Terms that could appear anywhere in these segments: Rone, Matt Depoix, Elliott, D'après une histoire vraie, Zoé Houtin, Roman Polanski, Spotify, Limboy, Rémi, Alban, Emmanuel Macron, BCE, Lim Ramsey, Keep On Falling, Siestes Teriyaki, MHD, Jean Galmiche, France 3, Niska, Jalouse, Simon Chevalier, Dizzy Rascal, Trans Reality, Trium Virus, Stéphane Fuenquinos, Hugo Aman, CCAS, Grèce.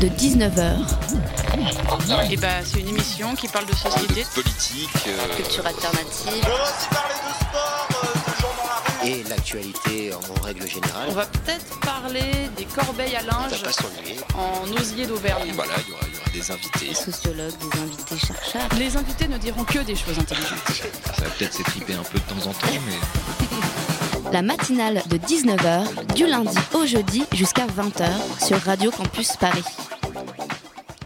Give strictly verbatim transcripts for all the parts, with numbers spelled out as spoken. de dix-neuf heures. Et bah, c'est une émission qui parle de société, de politique, euh... culture alternative. On va aussi parler de sport, euh, de gens dans la rue. Et l'actualité en règle générale. On va peut-être parler des corbeilles à linge en osier d'Auvergne. Voilà, il y aura, y aura des invités. Des sociologues, des invités chercheurs. Les invités ne diront que des choses intelligentes. Ça va peut-être s'étriper un peu de temps en temps, mais... La matinale de dix-neuf heures, du lundi au jeudi jusqu'à vingt heures sur Radio Campus Paris.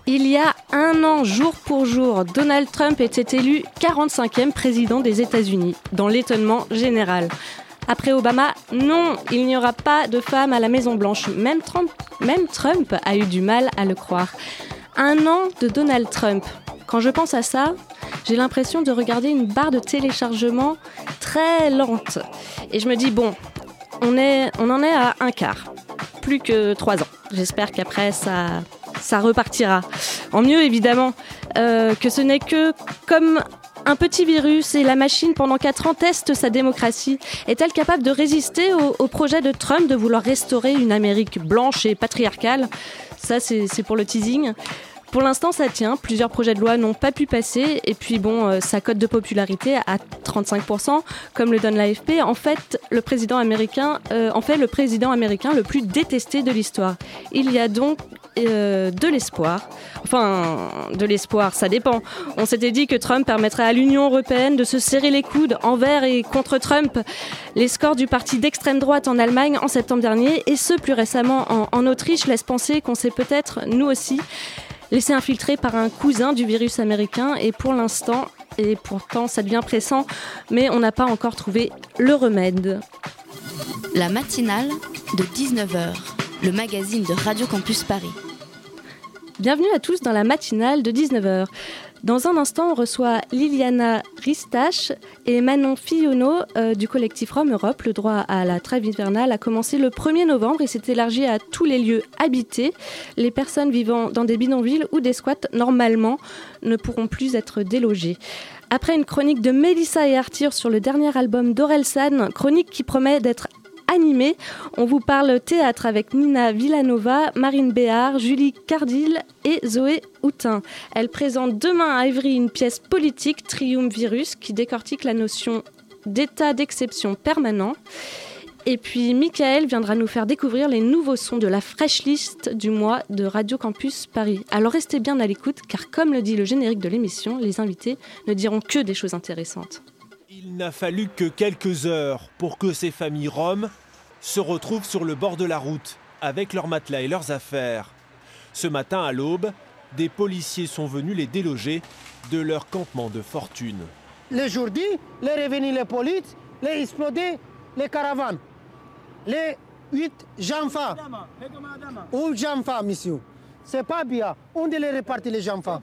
Il y a un an, jour pour jour, Donald Trump était élu quarante-cinquième président des États-Unis, dans l'étonnement général. Après Obama, non, il n'y aura pas de femme à la Maison-Blanche. Même Trump, même Trump a eu du mal à le croire. Un an de Donald Trump. Quand je pense à ça, j'ai l'impression de regarder une barre de téléchargement très lente. Et je me dis, bon, on, est, on en est à un quart. Plus que trois ans. J'espère qu'après, ça, ça repartira. En mieux, évidemment, euh, que ce n'est que comme un petit virus et la machine, pendant quatre ans, teste sa démocratie. Est-elle capable de résister au, au projet de Trump de vouloir restaurer une Amérique blanche et patriarcale ? Ça, c'est, c'est pour le teasing. Pour l'instant, ça tient. Plusieurs projets de loi n'ont pas pu passer. Et puis, bon, euh, sa cote de popularité à trente-cinq pour cent, comme le donne l'A F P, en fait, le président américain, euh, en fait, le président américain le plus détesté de l'histoire. Il y a donc euh, de l'espoir. Enfin, de l'espoir, ça dépend. On s'était dit que Trump permettrait à l'Union européenne de se serrer les coudes envers et contre Trump. Les scores du parti d'extrême droite en Allemagne en septembre dernier, et ce plus récemment en, en Autriche, laissent penser qu'on s'est peut-être, nous aussi, laissé infiltrer par un cousin du virus américain, et pour l'instant, et pourtant ça devient pressant, mais on n'a pas encore trouvé le remède. La matinale de dix-neuf heures, le magazine de Radio Campus Paris. Bienvenue à tous dans la matinale de dix-neuf heures. Dans un instant, on reçoit Liliana Hristache et Manon Filloneau euh, du collectif Roms Europe. Le droit à la trêve hivernale a commencé le premier novembre et s'est élargi à tous les lieux habités. Les personnes vivant dans des bidonvilles ou des squats, normalement, ne pourront plus être délogées. Après une chronique de Mélissa et Arthur sur le dernier album d'Orelsan, chronique qui promet d'être animée, on vous parle théâtre avec Nina Villanova, Marine Béard, Julie Cardil et Zoé Houtin. Elle présente demain à Évry une pièce politique, Trium Virus, qui décortique la notion d'état d'exception permanent. Et puis Michael viendra nous faire découvrir les nouveaux sons de la Fresh List du mois de Radio Campus Paris. Alors restez bien à l'écoute, car comme le dit le générique de l'émission, les invités ne diront que des choses intéressantes. Il n'a fallu que quelques heures pour que ces familles roms se retrouvent sur le bord de la route avec leurs matelas et leurs affaires. Ce matin à l'aube, des policiers sont venus les déloger de leur campement de fortune. Les jourdis, les revenus, les polices, les explodés, les caravanes, les huit jeunes femmes. Ou jeunes femmes, monsieur. C'est pas bien. On les répartit, les jeunes femmes.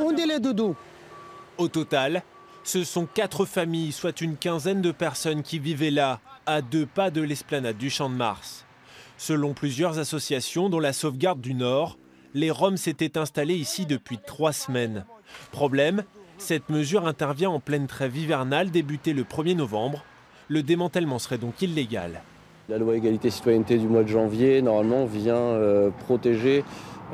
On les doudous. Au total, ce sont quatre familles, soit une quinzaine de personnes qui vivaient là, à deux pas de l'esplanade du Champ de Mars. Selon plusieurs associations, dont la Sauvegarde du Nord, les Roms s'étaient installés ici depuis trois semaines. Problème, cette mesure intervient en pleine trêve hivernale, débutée le premier novembre. Le démantèlement serait donc illégal. La loi Égalité et citoyenneté du mois de janvier, normalement, vient euh, protéger...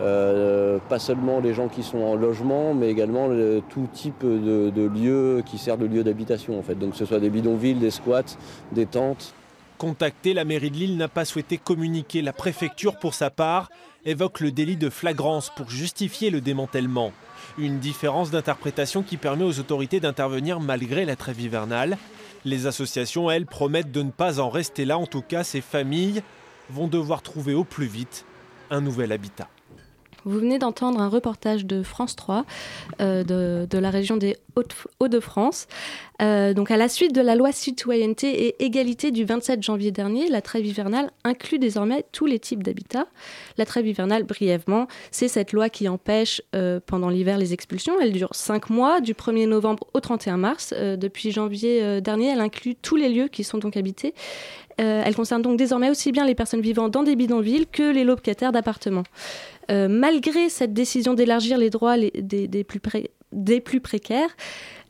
Euh, pas seulement les gens qui sont en logement, mais également le, tout type de, de lieux qui servent de lieu d'habitation, en fait. Donc que ce soit des bidonvilles, des squats, des tentes. Contactée, la mairie de Lille n'a pas souhaité communiquer. La préfecture, pour sa part, évoque le délit de flagrance pour justifier le démantèlement. Une différence d'interprétation qui permet aux autorités d'intervenir malgré la trêve hivernale. Les associations, elles, promettent de ne pas en rester là. En tout cas, ces familles vont devoir trouver au plus vite un nouvel habitat. Vous venez d'entendre un reportage de France trois euh, de, de la région des Hauts-de-France. Euh, donc à la suite de la loi citoyenneté et égalité du vingt-sept janvier dernier, la trêve hivernale inclut désormais tous les types d'habitats. La trêve hivernale, brièvement, c'est cette loi qui empêche euh, pendant l'hiver les expulsions. Elle dure cinq mois, du premier novembre au trente et un mars. Euh, depuis janvier euh, dernier, elle inclut tous les lieux qui sont donc habités. Euh, elle concerne donc désormais aussi bien les personnes vivant dans des bidonvilles que les locataires d'appartements. Euh, malgré cette décision d'élargir les droits les, des, des, plus pré, des plus précaires,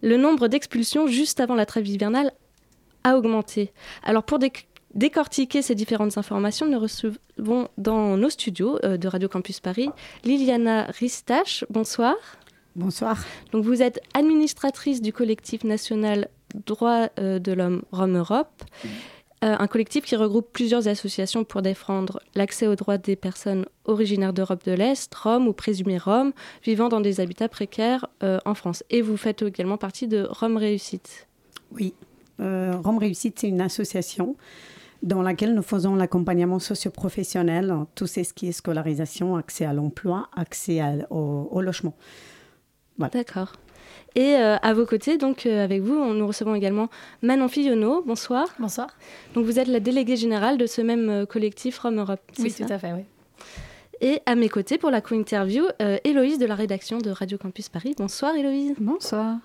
le nombre d'expulsions juste avant la trêve hivernale a augmenté. Alors pour, dé, décortiquer ces différentes informations, nous recevons dans nos studios de Radio Campus Paris Liliana Hristache. Bonsoir. Bonsoir. Donc vous êtes administratrice du Collectif National Droits de l'Homme Romeurope, un collectif qui regroupe plusieurs associations pour défendre l'accès aux droits des personnes originaires d'Europe de l'Est, Roms ou présumées Roms, vivant dans des habitats précaires en France. Et vous faites également partie de Roms Réussite. Oui, euh, Roms Réussite, c'est une association dans laquelle nous faisons l'accompagnement socio-professionnel, tout ce qui est scolarisation, accès à l'emploi, accès à, au, au logement. Voilà. D'accord. Et euh, à vos côtés, donc euh, avec vous, on, nous recevons également Manon Filloneau. Bonsoir. Bonsoir. Donc vous êtes la déléguée générale de ce même euh, collectif Roms Europe. Oui, ça tout à fait, oui. Et à mes côtés, pour la co-interview, euh, Héloïse de la rédaction de Radio Campus Paris. Bonsoir Héloïse. Bonsoir.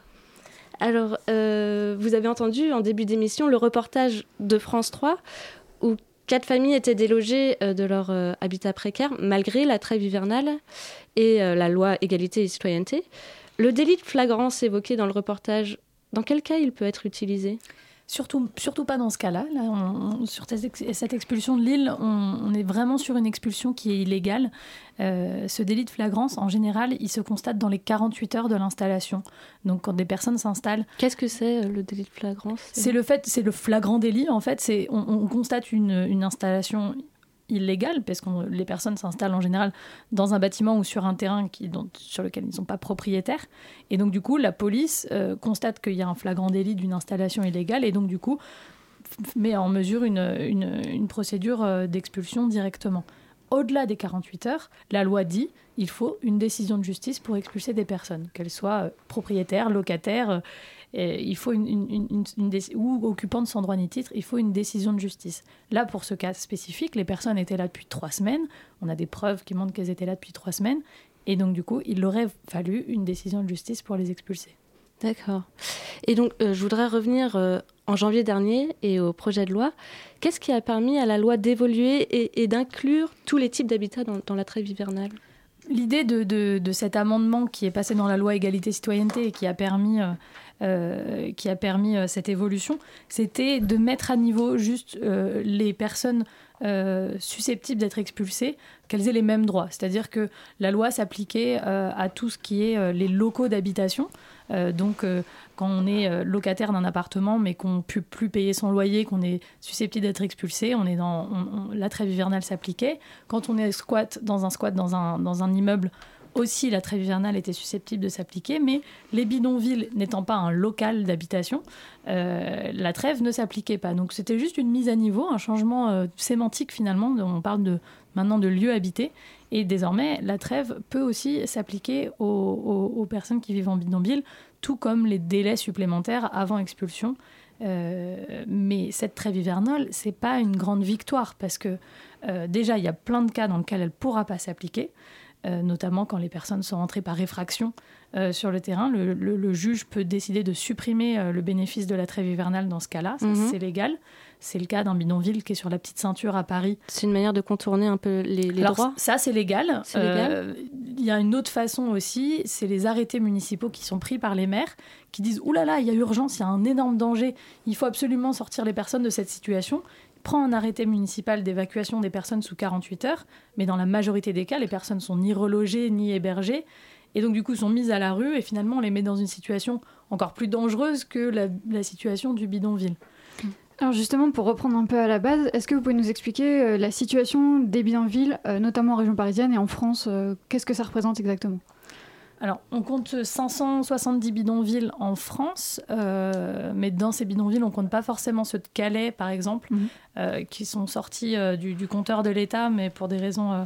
Alors, euh, vous avez entendu en début d'émission le reportage de France trois où quatre familles étaient délogées euh, de leur euh, habitat précaire malgré la trêve hivernale et euh, la loi Égalité et citoyenneté. Le délit de flagrance évoqué dans le reportage, dans quel cas il peut être utilisé ? Surtout, surtout pas dans ce cas-là. Là, on, on, sur cette expulsion de Lille, on, on est vraiment sur une expulsion qui est illégale. Euh, ce délit de flagrance, en général, il se constate dans les quarante-huit heures de l'installation. Donc, quand des personnes s'installent... Qu'est-ce que c'est, euh, le délit de flagrance ? C'est le fait, c'est le flagrant délit, en fait. C'est, on, on constate une, une installation... illégale, parce que les personnes s'installent en général dans un bâtiment ou sur un terrain qui, dont, sur lequel ils ne sont pas propriétaires. Et donc, du coup, la police euh, constate qu'il y a un flagrant délit d'une installation illégale et donc, du coup, f- met en mesure une, une, une procédure euh, d'expulsion directement. Au-delà des quarante-huit heures, la loi dit qu'il faut une décision de justice pour expulser des personnes, qu'elles soient euh, propriétaires, locataires, euh, et il faut une, une, une, une, une dé- ou occupante sans droit ni titre, il faut une décision de justice. Là, pour ce cas spécifique, les personnes étaient là depuis trois semaines. On a des preuves qui montrent qu'elles étaient là depuis trois semaines. Et donc, du coup, il aurait fallu une décision de justice pour les expulser. D'accord. Et donc, euh, je voudrais revenir euh, en janvier dernier et au projet de loi. Qu'est-ce qui a permis à la loi d'évoluer et, et d'inclure tous les types d'habitats dans, dans la trêve hivernale ? L'idée de, de, de cet amendement qui est passé dans la loi Égalité et citoyenneté et qui a permis... Euh, Euh, qui a permis euh, cette évolution, c'était de mettre à niveau juste euh, les personnes euh, susceptibles d'être expulsées, qu'elles aient les mêmes droits. C'est-à-dire que la loi s'appliquait euh, à tout ce qui est euh, les locaux d'habitation. Euh, donc, euh, quand on est euh, locataire d'un appartement, mais qu'on ne peut plus payer son loyer, qu'on est susceptible d'être expulsé, on est dans, on, on, la trêve hivernale s'appliquait. Quand on est squat dans un squat, dans un, dans un immeuble, aussi, la trêve hivernale était susceptible de s'appliquer, mais les bidonvilles n'étant pas un local d'habitation, euh, la trêve ne s'appliquait pas. Donc c'était juste une mise à niveau, un changement euh, sémantique finalement. On parle de, maintenant de lieu habité et désormais la trêve peut aussi s'appliquer aux, aux, aux personnes qui vivent en bidonville, tout comme les délais supplémentaires avant expulsion. Euh, mais cette trêve hivernale, c'est pas une grande victoire parce que euh, déjà il y a plein de cas dans lesquels elle pourra pas s'appliquer. Euh, notamment quand les personnes sont rentrées par réfraction euh, sur le terrain. Le, le, le juge peut décider de supprimer euh, le bénéfice de la trêve hivernale dans ce cas-là. Ça, mm-hmm. C'est légal. C'est le cas d'un bidonville qui est sur la petite ceinture à Paris. C'est une manière de contourner un peu les, les Alors, droits. Ça, c'est légal. Il euh, y a une autre façon aussi, c'est les arrêtés municipaux qui sont pris par les maires, qui disent « Ouh là là, il y a urgence, il y a un énorme danger. Il faut absolument sortir les personnes de cette situation ». Prend un arrêté municipal d'évacuation des personnes sous quarante-huit heures, mais dans la majorité des cas, les personnes sont ni relogées, ni hébergées, et donc du coup sont mises à la rue, et finalement on les met dans une situation encore plus dangereuse que la, la situation du bidonville. Alors justement, pour reprendre un peu à la base, est-ce que vous pouvez nous expliquer euh, la situation des bidonvilles, euh, notamment en région parisienne et en France, euh, qu'est-ce que ça représente exactement ? Alors, on compte cinq cent soixante-dix bidonvilles en France, euh, mais dans ces bidonvilles, on ne compte pas forcément ceux de Calais, par exemple, mmh. euh, qui sont sortis euh, du, du compteur de l'État, mais pour des raisons euh,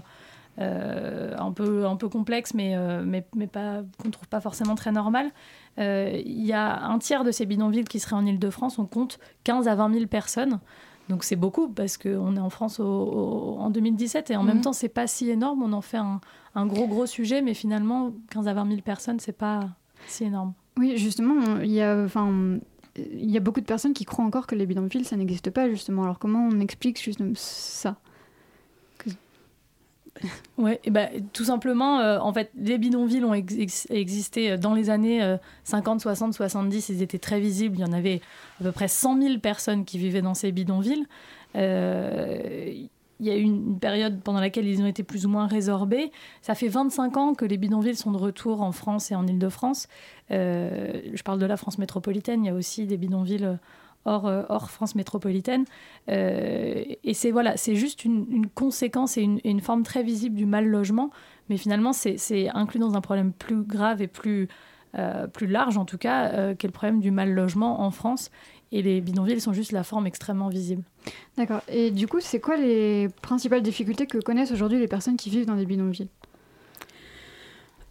euh, un peu, un peu complexes, mais, euh, mais, mais pas, qu'on ne trouve pas forcément très normales. Il euh, y a un tiers de ces bidonvilles qui seraient en Île-de-France, on compte quinze à vingt mille personnes. Donc c'est beaucoup parce qu'on est en France au, au, en deux mille dix-sept et en mmh. même temps, c'est pas si énorme. On en fait un, un gros, gros sujet, mais finalement, quinze à vingt mille personnes, c'est pas si énorme. Oui, justement, il y a, enfin, il y a beaucoup de personnes qui croient encore que les bidonvilles, ça n'existe pas, justement. Alors comment on explique justement ça ? Oui, bah, tout simplement, euh, en fait, les bidonvilles ont ex- existé dans les années euh, cinquante, soixante, soixante-dix, ils étaient très visibles, il y en avait à peu près cent mille personnes qui vivaient dans ces bidonvilles. Euh, il y a eu une période pendant laquelle ils ont été plus ou moins résorbés. Ça fait vingt-cinq ans que les bidonvilles sont de retour en France et en Île-de-France. Euh, je parle de la France métropolitaine, il y a aussi des bidonvilles hors, hors France métropolitaine. Euh, et c'est, voilà, c'est juste une, une conséquence et une, et une forme très visible du mal-logement. Mais finalement, c'est, c'est inclus dans un problème plus grave et plus, euh, plus large, en tout cas, euh, qu'est le problème du mal-logement en France. Et les bidonvilles sont juste la forme extrêmement visible. D'accord. Et du coup, c'est quoi les principales difficultés que connaissent aujourd'hui les personnes qui vivent dans des bidonvilles ?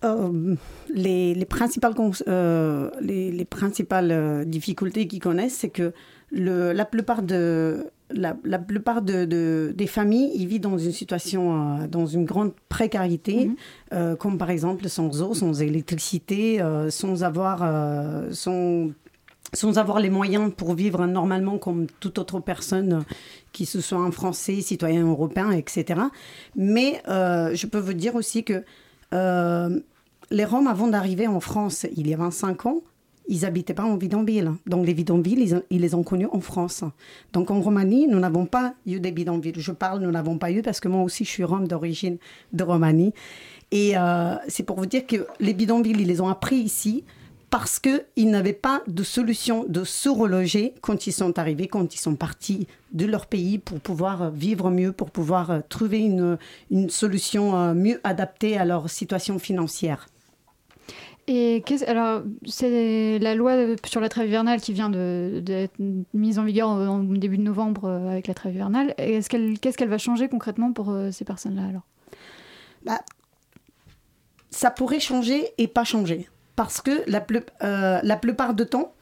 euh, les, les, principales, euh, les, les principales difficultés qu'ils connaissent, c'est que le, la plupart, de, la, la plupart de, de, des familles ils vivent dans une situation, euh, dans une grande précarité, mmh. euh, comme par exemple sans eau, sans électricité, euh, sans avoir... Euh, sans sans avoir les moyens pour vivre normalement comme toute autre personne, qui se soit un Français, citoyen européen, et cetera. Mais euh, je peux vous dire aussi que euh, les Roms, avant d'arriver en France, il y a vingt-cinq ans, ils n'habitaient pas en bidonville. Donc les bidonvilles, ils, ils les ont connus en France. Donc en Roumanie, nous n'avons pas eu des bidonvilles. Je parle, nous n'avons pas eu, parce que moi aussi, je suis Rome d'origine de Roumanie. Et euh, c'est pour vous dire que les bidonvilles, ils les ont appris ici, parce qu'ils n'avaient pas de solution de se reloger quand ils sont arrivés, quand ils sont partis de leur pays pour pouvoir vivre mieux, pour pouvoir trouver une, une solution mieux adaptée à leur situation financière. Et alors, c'est la loi sur la trêve hivernale qui vient d'être mise en vigueur en début de novembre avec la trêve hivernale. Est-ce qu'elle, qu'est-ce qu'elle va changer concrètement pour ces personnes-là alors ? Bah, ça pourrait changer et pas changer. Parce que la, ple- euh, la plupart du temps,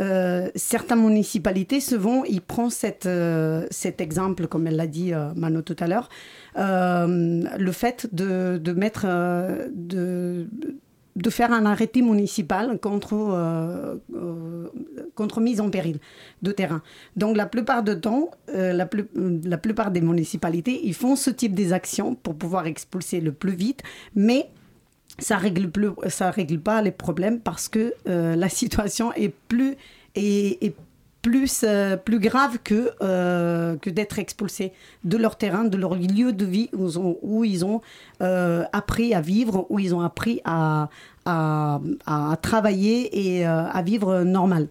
euh, certaines municipalités se vont, ils prennent cette, euh, cet exemple, comme elle l'a dit euh, Manon tout à l'heure, euh, le fait de, de mettre, euh, de, de faire un arrêté municipal contre, euh, euh, contre mise en péril de terrain. Donc la plupart du temps, euh, la, plus, la plupart des municipalités, ils font ce type d'actions pour pouvoir expulser le plus vite, mais... Ça règle plus, ça règle pas les problèmes parce que euh, la situation est plus est, est plus euh, plus grave que euh, que d'être expulsés de leur terrain, de leur lieu de vie où ils ont, où ils ont euh, appris à vivre, où ils ont appris à à, à travailler et euh, à vivre normal.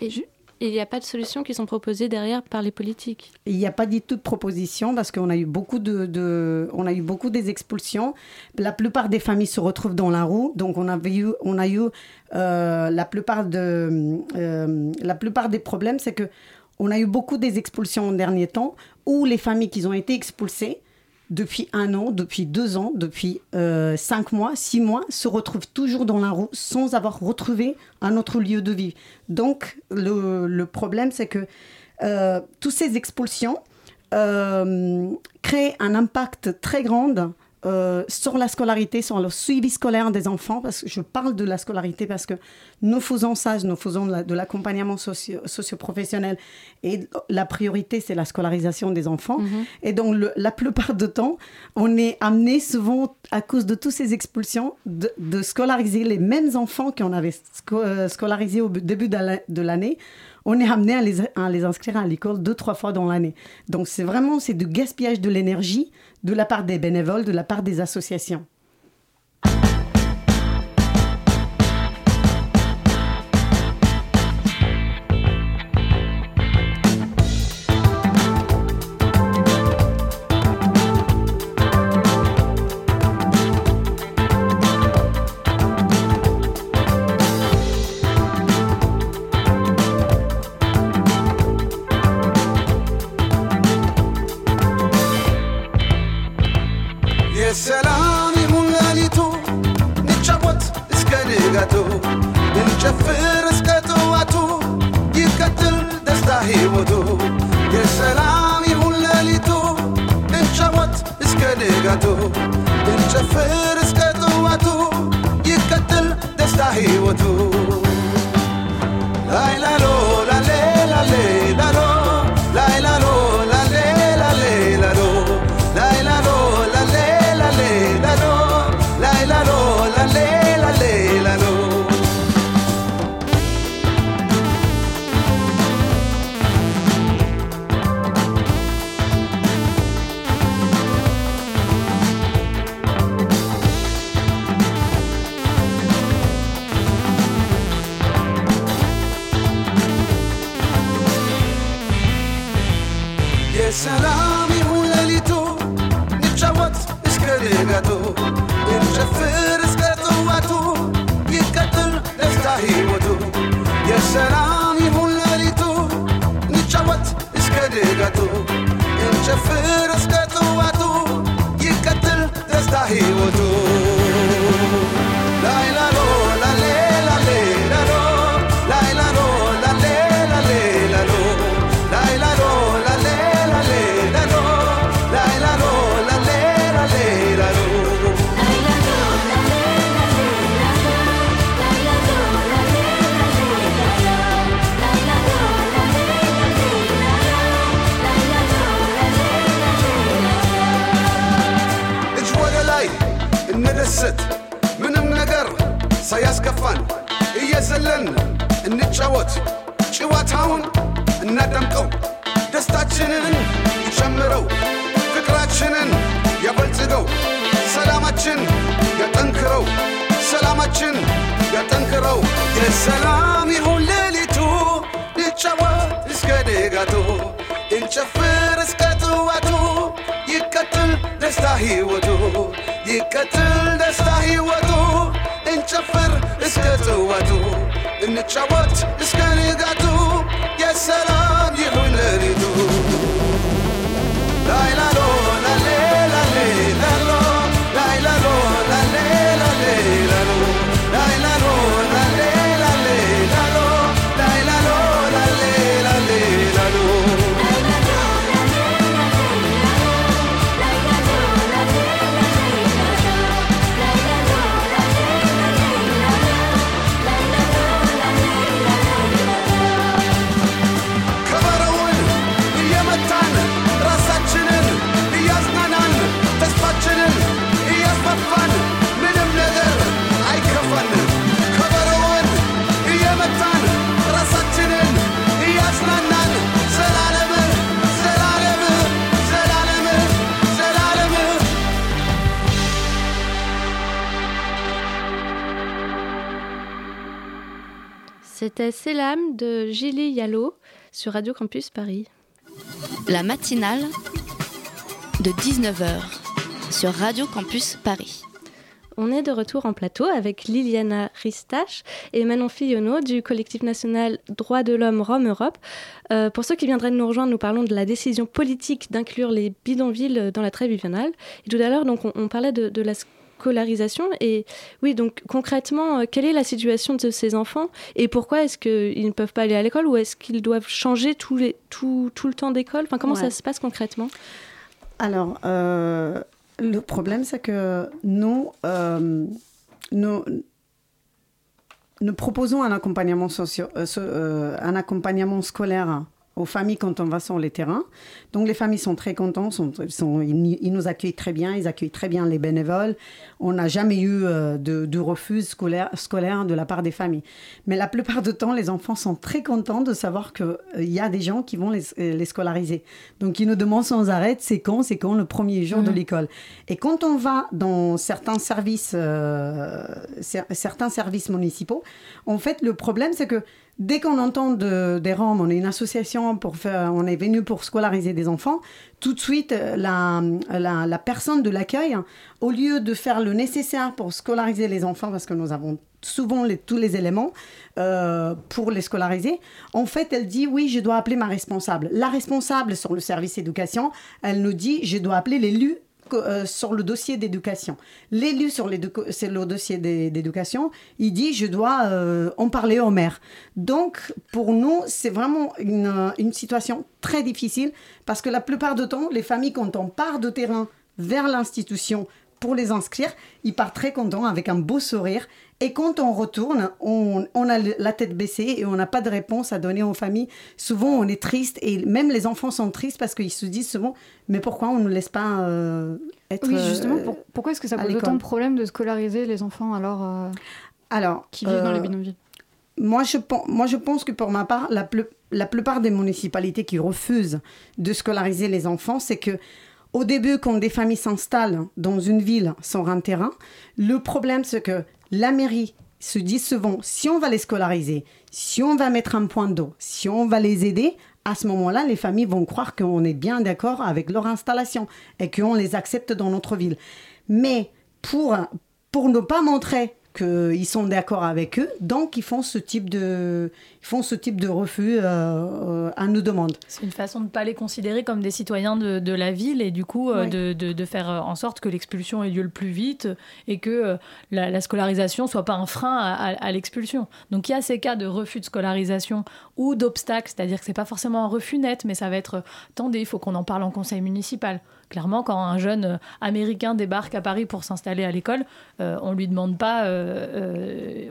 Et je... Et il n'y a pas de solutions qui sont proposées derrière par les politiques. Il n'y a pas du tout de proposition parce qu'on a eu beaucoup de, de, on a eu beaucoup des expulsions. La plupart des familles se retrouvent dans la rue, donc on avait eu, on a eu euh, la plupart de, euh, la plupart des problèmes, c'est que on a eu beaucoup des expulsions en dernier temps où les familles qui ont été expulsées depuis un an, depuis deux ans, depuis euh, cinq mois, six mois, se retrouvent toujours dans la rue sans avoir retrouvé un autre lieu de vie. Donc, le, le problème, c'est que euh, toutes ces expulsions euh, créent un impact très grand euh, sur la scolarité, sur le suivi scolaire des enfants. Parce que je parle de la scolarité parce que nous faisons ça, nous faisons de l'accompagnement socio- socio-professionnel et la priorité, c'est la scolarisation des enfants. Mmh. Et donc, le, la plupart du temps, on est amené souvent, à cause de toutes ces expulsions, de, de scolariser les mêmes enfants qu'on avait sco- scolarisés au début de l'année. On est amené à les, à les inscrire à l'école deux, trois fois dans l'année. Donc, c'est vraiment c'est du gaspillage de l'énergie de la part des bénévoles, de la part des associations. C'était Selam de Gili Yalo sur Radio Campus Paris. La matinale de dix-neuf heures sur Radio Campus Paris. On est de retour en plateau avec Liliana Hristache et Manon Filloneau du Collectif National Droits de l'Homme Romeurope. Euh, pour ceux qui viendraient de nous rejoindre, nous parlons de la décision politique d'inclure les bidonvilles dans la trêve hivernale. Et tout à l'heure, donc, on, on parlait de, de la scolarisation. Et oui, donc concrètement, quelle est la situation de ces enfants et pourquoi est-ce qu'ils ne peuvent pas aller à l'école ou est-ce qu'ils doivent changer tout, les, tout, tout le temps d'école enfin, comment ouais. ça se passe concrètement? Alors, euh, le problème, c'est que nous, euh, nous, nous proposons un accompagnement, socio- euh, so- euh, un accompagnement scolaire aux familles quand on va sur les terrains. Donc les familles sont très contentes, sont, sont, ils, ils nous accueillent très bien, ils accueillent très bien les bénévoles. On n'a jamais eu euh, de, de refus scolaire, scolaire de la part des familles. Mais la plupart du temps, les enfants sont très contents de savoir qu'il euh, y a des gens qui vont les, les scolariser. Donc ils nous demandent sans arrêt, c'est quand, c'est quand le premier jour mmh. de l'école. Et quand on va dans certains services, euh, cer- certains services municipaux, en fait le problème c'est que dès qu'on entend de, des Roms, on est une association, pour faire, on est venu pour scolariser des enfants, tout de suite, la, la, la personne de l'accueil, au lieu de faire le nécessaire pour scolariser les enfants, parce que nous avons souvent les, tous les éléments euh, pour les scolariser, en fait, elle dit, oui, je dois appeler ma responsable. La responsable sur le service éducation, elle nous dit, je dois appeler l'élu Euh, sur le dossier d'éducation. L'élu sur, sur le dossier d'é- d'éducation, il dit je dois euh, en parler au maire. Donc, pour nous, c'est vraiment une, une situation très difficile parce que la plupart du temps, les familles, quand on part de terrain vers l'institution pour les inscrire, ils partent très contents avec un beau sourire. Et quand on retourne, on, on a la tête baissée et on n'a pas de réponse à donner aux familles. Souvent, on est triste et même les enfants sont tristes parce qu'ils se disent souvent « Mais pourquoi on ne laisse pas euh, être à l'école ?» Oui, justement, pour, pourquoi est-ce que ça pose autant de problèmes de scolariser les enfants alors, euh, alors, qui vivent euh, dans les bidonvilles? Moi je, moi, je pense que pour ma part, la, ple- la plupart des municipalités qui refusent de scolariser les enfants, c'est que au début, quand des familles s'installent dans une ville sur un terrain, le problème, c'est que la mairie se dit souvent, si on va les scolariser, si on va mettre un point d'eau, si on va les aider, à ce moment-là, les familles vont croire qu'on est bien d'accord avec leur installation et qu'on les accepte dans notre ville. Mais pour, pour ne pas montrer qu'ils sont d'accord avec eux, donc ils font ce type de, ils font ce type de refus euh, à nos demandes. C'est une façon de ne pas les considérer comme des citoyens de, de la ville et du coup euh, oui. de, de, de faire en sorte que l'expulsion ait lieu le plus vite et que euh, la, la scolarisation ne soit pas un frein à, à, à l'expulsion. Donc il y a ces cas de refus de scolarisation ou d'obstacles, c'est-à-dire que ce n'est pas forcément un refus net, mais ça va être « attendez, il faut qu'on en parle en conseil municipal ». Clairement, quand un jeune américain débarque à Paris pour s'installer à l'école, euh, on lui demande pas, euh,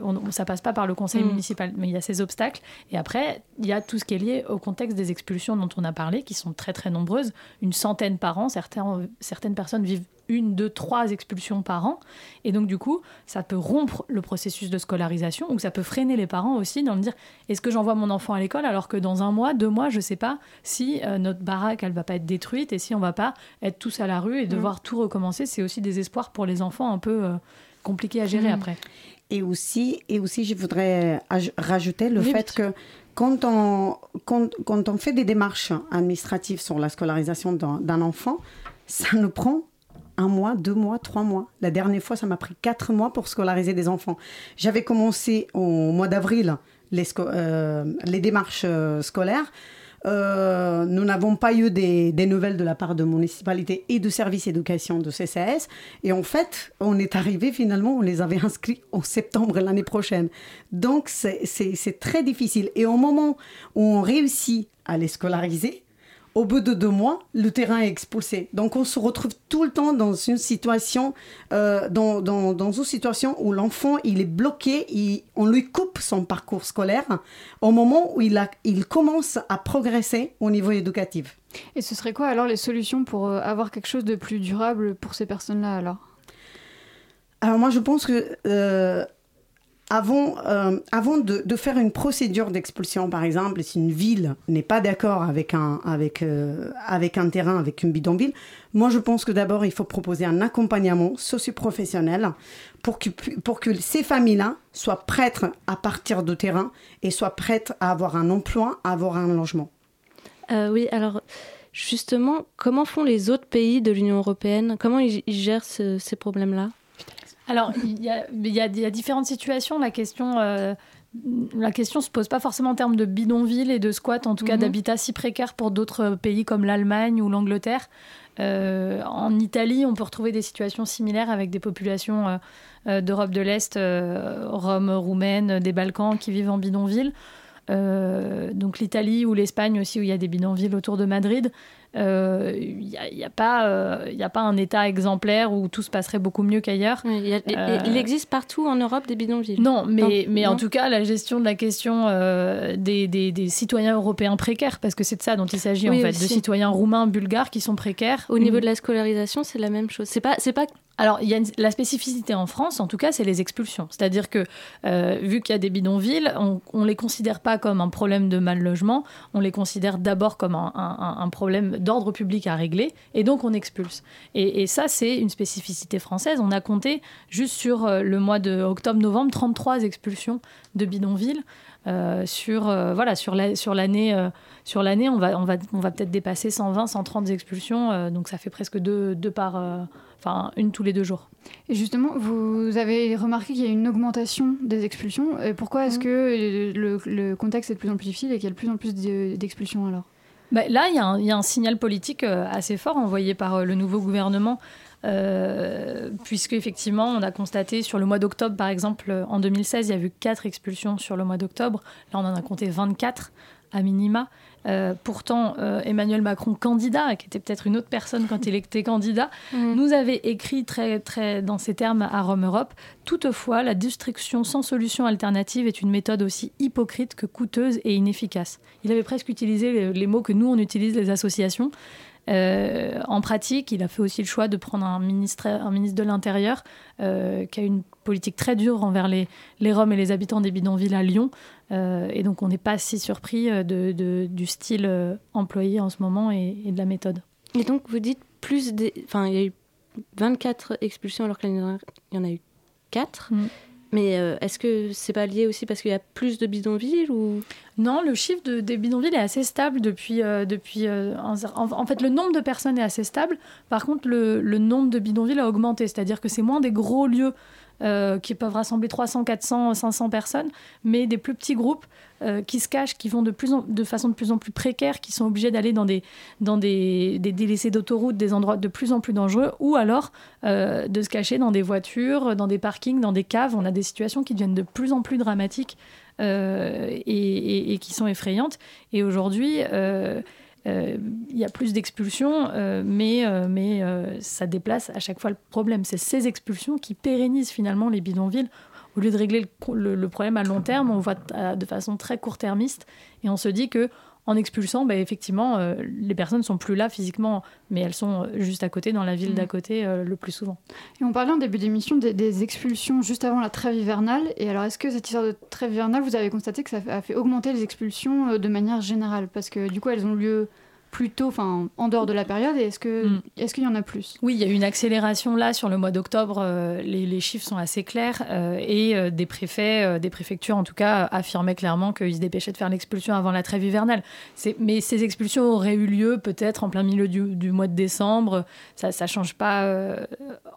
euh, on, ça passe pas par le conseil mmh. municipal, mais il y a ces obstacles. Et après, il y a tout ce qui est lié au contexte des expulsions dont on a parlé, qui sont très très nombreuses, une centaine par an. Certaines, certaines personnes vivent une, deux, trois expulsions par an. Et donc du coup, ça peut rompre le processus de scolarisation ou ça peut freiner les parents aussi dans le dire « est-ce que j'envoie mon enfant à l'école alors que dans un mois, deux mois, je ne sais pas si euh, notre baraque, elle ne va pas être détruite et si on ne va pas être tous à la rue et devoir mmh. tout recommencer ». C'est aussi des espoirs pour les enfants un peu euh, compliqués à gérer mmh. après. Et aussi, et aussi, je voudrais rajouter le oui, fait que quand on, quand, quand on fait des démarches administratives sur la scolarisation d'un, d'un enfant, ça nous prend un mois, deux mois, trois mois. La dernière fois, ça m'a pris quatre mois pour scolariser des enfants. J'avais commencé au mois d'avril les, sco- euh, les démarches scolaires. Euh, nous n'avons pas eu des, des nouvelles de la part de municipalité et de service éducation de C C A S. Et en fait, on est arrivé finalement, on les avait inscrits en septembre l'année prochaine. Donc, c'est, c'est, c'est très difficile. Et au moment où on réussit à les scolariser, au bout de deux mois, le terrain est expulsé. Donc, on se retrouve tout le temps dans une situation, euh, dans, dans, dans une situation où l'enfant, il est bloqué, il, on lui coupe son parcours scolaire au moment où il, a, il commence à progresser au niveau éducatif. Et ce serait quoi alors les solutions pour avoir quelque chose de plus durable pour ces personnes-là alors ? Alors, moi, je pense que... Euh, Avant, euh, avant de, de faire une procédure d'expulsion, par exemple, si une ville n'est pas d'accord avec un, avec, euh, avec un terrain, avec une bidonville, moi je pense que d'abord il faut proposer un accompagnement socio-professionnel pour que, pour que ces familles-là soient prêtes à partir de terrain et soient prêtes à avoir un emploi, à avoir un logement. Euh, oui, alors justement, comment font les autres pays de l'Union européenne ? Comment ils, ils gèrent ce, ces problèmes-là ? Alors, il y, y, y a différentes situations. La question, euh, la question se pose pas forcément en termes de bidonville et de squat, en tout cas mm-hmm. d'habitat si précaire pour d'autres pays comme l'Allemagne ou l'Angleterre. Euh, en Italie, on peut retrouver des situations similaires avec des populations euh, d'Europe de l'Est, euh, Roms, Roumaines, des Balkans qui vivent en bidonville. Euh, donc l'Italie ou l'Espagne aussi, où il y a des bidonvilles autour de Madrid. Il euh, n'y a, y a, euh, a pas un état exemplaire où tout se passerait beaucoup mieux qu'ailleurs. Il, a, euh, il existe partout en Europe des bidonvilles. Non, mais, non, mais non. En tout cas, la gestion de la question euh, des, des, des citoyens européens précaires, parce que c'est de ça dont il s'agit oui, en fait, aussi. De citoyens roumains, bulgares qui sont précaires. Au niveau mmh. de la scolarisation, c'est la même chose. C'est pas, c'est pas... Alors, il y a une, la spécificité en France, en tout cas, c'est les expulsions. C'est-à-dire que, euh, vu qu'il y a des bidonvilles, on ne les considère pas comme un problème de mal-logement, on les considère d'abord comme un, un, un problème d'ordre public à régler, et donc on expulse. Et, et ça, c'est une spécificité française. On a compté, juste sur euh, le mois d'octobre-novembre, trente-trois expulsions de bidonvilles. Euh, sur, euh, voilà, sur, la, sur l'année, euh, sur l'année on, va, on, va, on va peut-être dépasser cent vingt, cent trente expulsions. Euh, donc ça fait presque deux, deux par... Euh, enfin, une tous les deux jours. Et justement, vous avez remarqué qu'il y a une augmentation des expulsions. Et pourquoi est-ce mmh. que le, le contexte est de plus en plus difficile et qu'il y a de plus en plus d'expulsions alors ? Bah là, il y a un, il y a un signal politique assez fort envoyé par le nouveau gouvernement, euh, puisque effectivement, on a constaté sur le mois d'octobre, par exemple, en deux mille seize, il y a eu quatre expulsions sur le mois d'octobre. Là, on en a compté vingt-quatre à minima. Euh, pourtant, euh, Emmanuel Macron, candidat, qui était peut-être une autre personne quand il était candidat, mmh. nous avait écrit très, très dans ces termes à Romeurope. Toutefois, la destruction sans solution alternative est une méthode aussi hypocrite que coûteuse et inefficace. Il avait presque utilisé les, les mots que nous, on utilise, les associations. Euh, en pratique, il a fait aussi le choix de prendre un ministre, un ministre de l'Intérieur euh, qui a une politique très dure envers les, les Roms et les habitants des bidonvilles à Lyon. Euh, et donc, on n'est pas si surpris de, de, du style euh, employé en ce moment et, et de la méthode. Et donc, vous dites plus des... Enfin, il y a eu vingt-quatre expulsions alors qu'il y en a eu quatre. Mmh. Mais euh, est-ce que c'est pas lié aussi parce qu'il y a plus de bidonvilles ou... Non, le chiffre de, des bidonvilles est assez stable depuis... Euh, depuis euh, en, en fait, le nombre de personnes est assez stable. Par contre, le, le nombre de bidonvilles a augmenté. C'est-à-dire que c'est moins des gros lieux euh, qui peuvent rassembler trois cents, quatre cents, cinq cents personnes, mais des plus petits groupes euh, qui se cachent, qui vont de, plus en, de façon de plus en plus précaire, qui sont obligés d'aller dans des, dans des, des délaissés d'autoroute, des endroits de plus en plus dangereux, ou alors euh, de se cacher dans des voitures, dans des parkings, dans des caves. On a des situations qui deviennent de plus en plus dramatiques. Euh, et, et, et qui sont effrayantes. Et aujourd'hui, euh, euh, y a plus d'expulsions, euh, mais, euh, mais euh, ça déplace à chaque fois le problème. C'est ces expulsions qui pérennisent finalement les bidonvilles. Au lieu de régler le, le, le problème à long terme, on voit t- de façon très court-termiste et on se dit que en expulsant, bah, effectivement, euh, les personnes ne sont plus là physiquement, mais elles sont juste à côté, dans la ville d'à côté, euh, le plus souvent. Et on parlait en début d'émission des, des expulsions juste avant la trêve hivernale. Et alors, est-ce que cette histoire de trêve hivernale, vous avez constaté que ça a fait augmenter les expulsions de manière générale ? Parce que du coup, elles ont lieu... plutôt, enfin, en dehors de la période, et est-ce que, mm. est-ce qu'il y en a plus ? Oui, il y a eu une accélération là sur le mois d'octobre. Euh, les, les chiffres sont assez clairs euh, et euh, des préfets, euh, des préfectures en tout cas, affirmaient clairement qu'ils se dépêchaient de faire l'expulsion avant la trêve hivernale. C'est, mais ces expulsions auraient eu lieu peut-être en plein milieu du, du mois de décembre. Ça, ça change pas euh,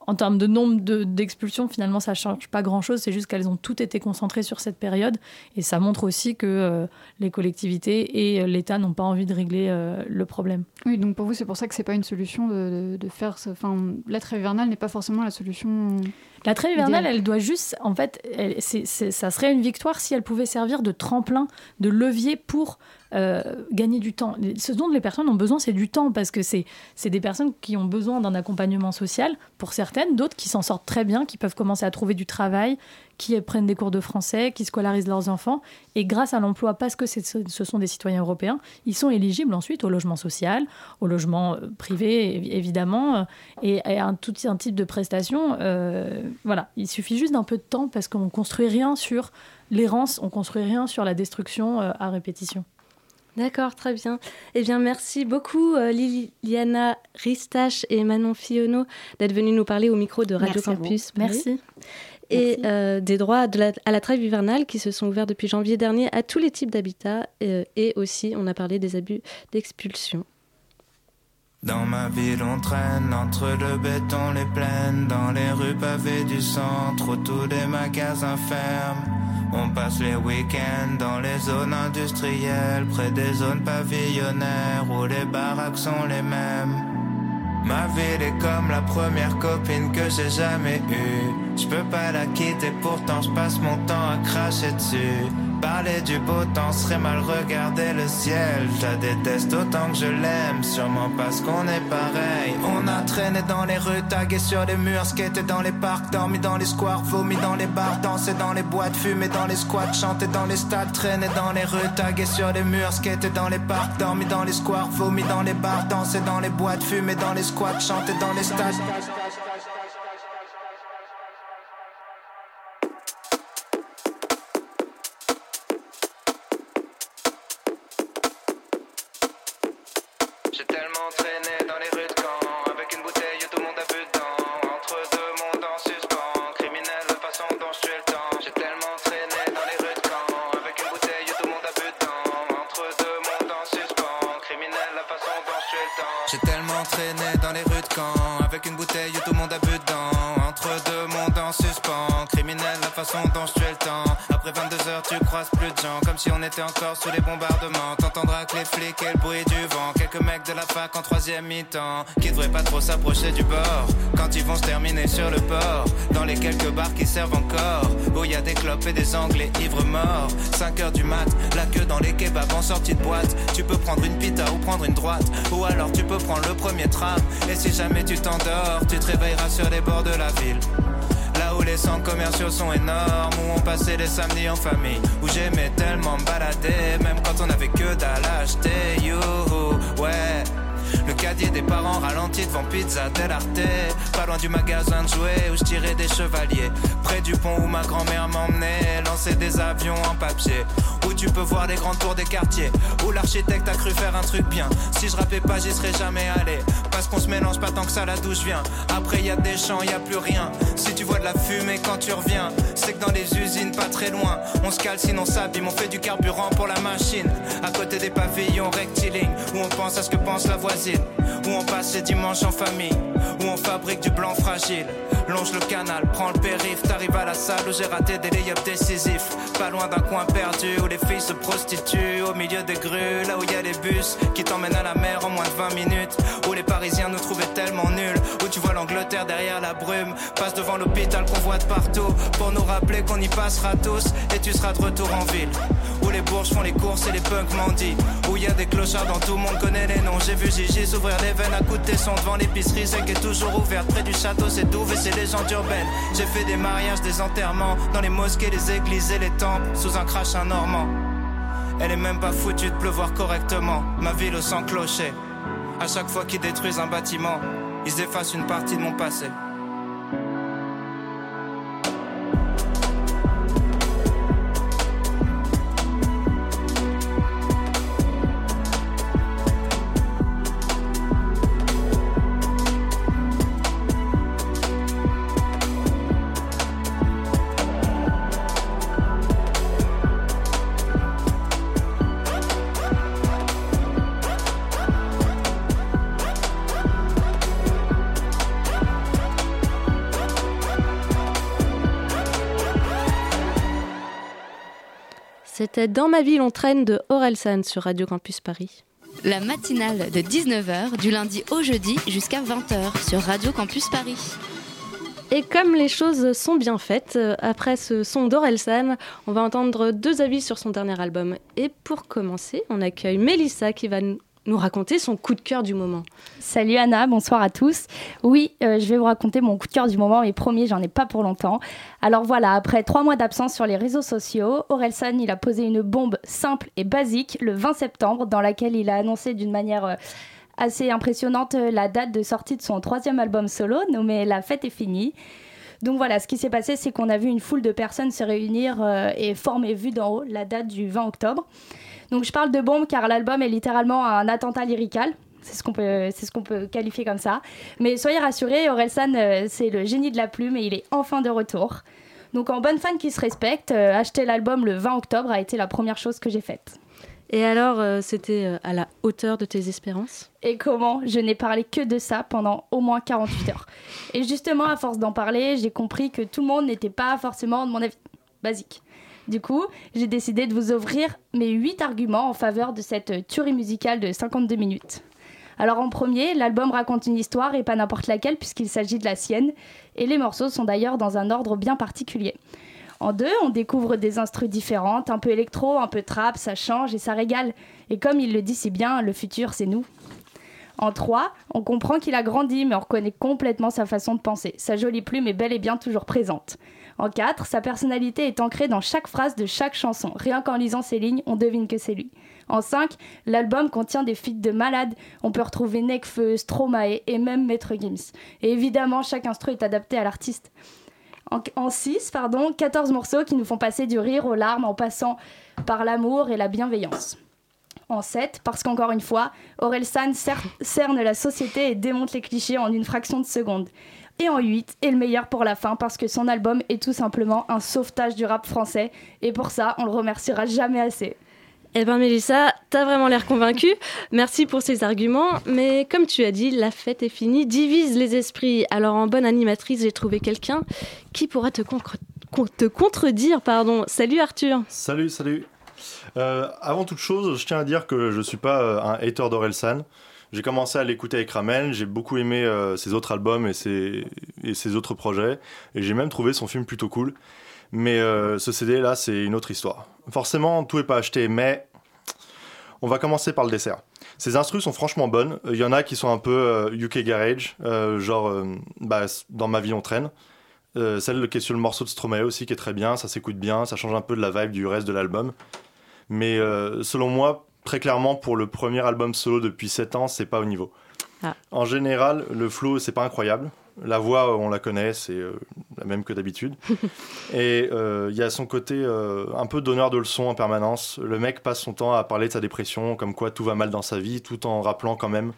en termes de nombre de, d'expulsions. Finalement, ça change pas grand-chose. C'est juste qu'elles ont toutes été concentrées sur cette période, et ça montre aussi que euh, les collectivités et l'État n'ont pas envie de régler euh, le Le problème. Oui, donc pour vous, c'est pour ça que c'est pas une solution de, de, de faire... Enfin, la trêve hivernale n'est pas forcément la solution... La trêve hivernale, elle doit juste... En fait, elle, c'est, c'est, ça serait une victoire si elle pouvait servir de tremplin, de levier pour euh, gagner du temps. Ce dont les personnes ont besoin, c'est du temps, parce que c'est, c'est des personnes qui ont besoin d'un accompagnement social, pour certaines, d'autres qui s'en sortent très bien, qui peuvent commencer à trouver du travail, qui prennent des cours de français, qui scolarisent leurs enfants, et grâce à l'emploi, parce que c'est, ce sont des citoyens européens, ils sont éligibles ensuite au logement social, au logement privé évidemment, et à un, tout un type de prestations. Euh, voilà, il suffit juste d'un peu de temps, parce qu'on ne construit rien sur l'errance, on ne construit rien sur la destruction euh, à répétition. D'accord, très bien. Eh bien, merci beaucoup euh, Liliana Hristache et Manon Filloneau d'être venues nous parler au micro de Radio merci Campus Paris. Merci. Et euh, des droits de la, à la trêve hivernale qui se sont ouverts depuis janvier dernier à tous les types d'habitats. Et, et aussi, on a parlé des abus d'expulsion. Dans ma ville, on traîne entre le béton, les plaines, dans les rues pavées du centre, autour des magasins fermes. On passe les week-ends dans les zones industrielles, près des zones pavillonnaires où les baraques sont les mêmes. Ma ville est comme la première copine que j'ai jamais eue. Je peux pas la quitter, pourtant je passe mon temps à cracher dessus. Parler du beau temps serait mal regarder le ciel. Je la déteste autant que je l'aime, sûrement parce qu'on est pareil. On a traîné dans les rues, tagué sur les murs, skaté dans les parcs, dormi dans les squares, vomi dans les bars, dansé dans les boîtes, fumé dans les squats, chanté dans les stades, traîné dans les rues, tagué sur les murs, skaté dans les parcs, dormi dans les squares, vomi dans les bars, dansé dans les boîtes, fumé dans les squats, chanté dans les stades. Encore sous les bombardements, t'entendras que les flics et le bruit du vent. Quelques mecs de la fac en troisième mi-temps qui devraient pas trop s'approcher du bord quand ils vont se terminer sur le port. Dans les quelques bars qui servent encore, où y a des clopes et des anglais ivres morts. Cinq heures du mat, la queue dans les kebabs en sortie de boîte. Tu peux prendre une pita ou prendre une droite, ou alors tu peux prendre le premier tram. Et si jamais tu t'endors, tu te réveilleras sur les bords de la ville, là où les centres commerciaux sont énormes, où on passait les samedis en famille, où j'aimais tellement me balader, même quand on avait que dalle à acheter. Youhou, ouais. Le casier des parents ralenti devant Pizza Del Arte, pas loin du magasin de jouets où je tirais des chevaliers. près du pont où ma grand-mère m'emmenait lancer des avions en papier, où tu peux voir les grands tours des quartiers, où l'architecte a cru faire un truc bien. Si je rappais pas, j'y serais jamais allé, parce qu'on se mélange pas tant que ça là d'où je viens. Après y a des champs, y a plus rien. Si tu vois de la fumée quand tu reviens, c'est que dans les usines pas très loin, on se calcine, on s'abîme, on fait du carburant pour la machine. À côté des pavillons rectilignes, où on pense à ce que pense la voisine, où on passe les dimanches en famille, où on fabrique du blanc fragile. Longe le canal, prends le périph', t'arrives à la salle où j'ai raté des lay-ups décisifs. Pas loin d'un coin perdu où les filles se prostituent, au milieu des grues, là où y a les bus qui t'emmènent à la mer en moins de vingt minutes, où les Parisiens nous trouvaient tellement nuls, où tu vois l'Angleterre derrière la brume, passe devant l'hôpital qu'on voit de partout, pour nous rappeler qu'on y passera tous, et tu seras de retour en ville, où les bourges font les courses et les punks mendient, où y a des clochards dont tout le monde connaît les noms. J'ai vu Gigi s'ouvrir les veines à coups de tesson devant l'épicerie, celle qui est toujours ouverte, près du château, c'est douve et c'est légende urbaine. J'ai fait des mariages, des enterrements, dans les mosquées, les églises et les temples, sous un crachin normand. Elle est même pas foutue de pleuvoir correctement, ma ville au sang clocher. À chaque fois qu'ils détruisent un bâtiment, ils effacent une partie de mon passé. C'était Dans ma ville, on traîne de Orelsan sur Radio Campus Paris. La matinale de dix-neuf heures, du lundi au jeudi jusqu'à vingt heures sur Radio Campus Paris. Et comme les choses sont bien faites, après ce son d'Orelsan, on va entendre deux avis sur son dernier album. Et pour commencer, on accueille Mélissa qui va nous raconter son coup de cœur du moment. Salut Anna, bonsoir à tous. Oui, euh, je vais vous raconter mon coup de cœur du moment, mais promis, j'en ai pas pour longtemps. Alors voilà, après trois mois d'absence sur les réseaux sociaux, Orelsan, il a posé une bombe simple et basique le vingt septembre, dans laquelle il a annoncé d'une manière euh, assez impressionnante la date de sortie de son troisième album solo, nommé La fête est finie. Donc voilà, ce qui s'est passé, c'est qu'on a vu une foule de personnes se réunir euh, et former vue d'en haut la date du vingt octobre. Donc je parle de bombe car l'album est littéralement un attentat lyrical, c'est ce qu'on peut, c'est ce qu'on peut qualifier comme ça. Mais soyez rassurés, Orelsan, c'est le génie de la plume et il est enfin de retour. Donc en bonne fan qui se respecte, acheter l'album le vingt octobre a été la première chose que j'ai faite. Et alors, c'était à la hauteur de tes espérances ? Et comment ? Je n'ai parlé que de ça pendant au moins quarante-huit heures. Et justement, à force d'en parler, j'ai compris que tout le monde n'était pas forcément de mon avis basique. Du coup, j'ai décidé de vous offrir mes huit arguments en faveur de cette tuerie musicale de cinquante-deux minutes. Alors en premier, l'album raconte une histoire et pas n'importe laquelle puisqu'il s'agit de la sienne. Et les morceaux sont d'ailleurs dans un ordre bien particulier. En deux, on découvre des instrus différentes, un peu électro, un peu trap, ça change et ça régale. Et comme il le dit si bien, le futur c'est nous. En trois, on comprend qu'il a grandi mais on reconnaît complètement sa façon de penser. Sa jolie plume est bel et bien toujours présente. En quatre, sa personnalité est ancrée dans chaque phrase de chaque chanson. Rien qu'en lisant ses lignes, on devine que c'est lui. En cinq, l'album contient des feats de malades. On peut retrouver Nekfeu, Stromae et même Maître Gims. Et évidemment, chaque instru est adapté à l'artiste. En six, pardon, quatorze morceaux qui nous font passer du rire aux larmes en passant par l'amour et la bienveillance. En sept, parce qu'encore une fois, Orelsan cerne la société et démonte les clichés en une fraction de seconde. Et en huit, et le meilleur pour la fin, parce que son album est tout simplement un sauvetage du rap français. Et pour ça, on le remerciera jamais assez. Eh ben Mélissa, t'as vraiment l'air convaincue. Merci pour ces arguments. Mais comme tu as dit, la fête est finie, divise les esprits. Alors en bonne animatrice, j'ai trouvé quelqu'un qui pourra te, con- con- te contredire. Pardon. Salut Arthur. Salut, salut. Euh, avant toute chose, je tiens à dire que je ne suis pas un hater d'Orelsan. J'ai commencé à l'écouter avec Ramen, j'ai beaucoup aimé euh, ses autres albums et ses, et ses autres projets, et j'ai même trouvé son film plutôt cool. Mais euh, ce C D-là, c'est une autre histoire. Forcément, tout n'est pas acheté, mais on va commencer par le dessert. Ses instrus sont franchement bonnes, il y en a qui sont un peu euh, U K Garage, euh, genre euh, bah, Dans ma vie on traîne. Euh, celle qui est sur le morceau de Stromae aussi, qui est très bien, ça s'écoute bien, ça change un peu de la vibe du reste de l'album. Mais euh, selon moi, très clairement, pour le premier album solo depuis sept ans, c'est pas au niveau. Ah. En général, le flow, c'est pas incroyable. La voix, on la connaît, c'est euh, la même que d'habitude. Et il euh, y a son côté euh, un peu donneur de leçons en permanence. Le mec passe son temps à parler de sa dépression, comme quoi tout va mal dans sa vie, tout en rappelant quand même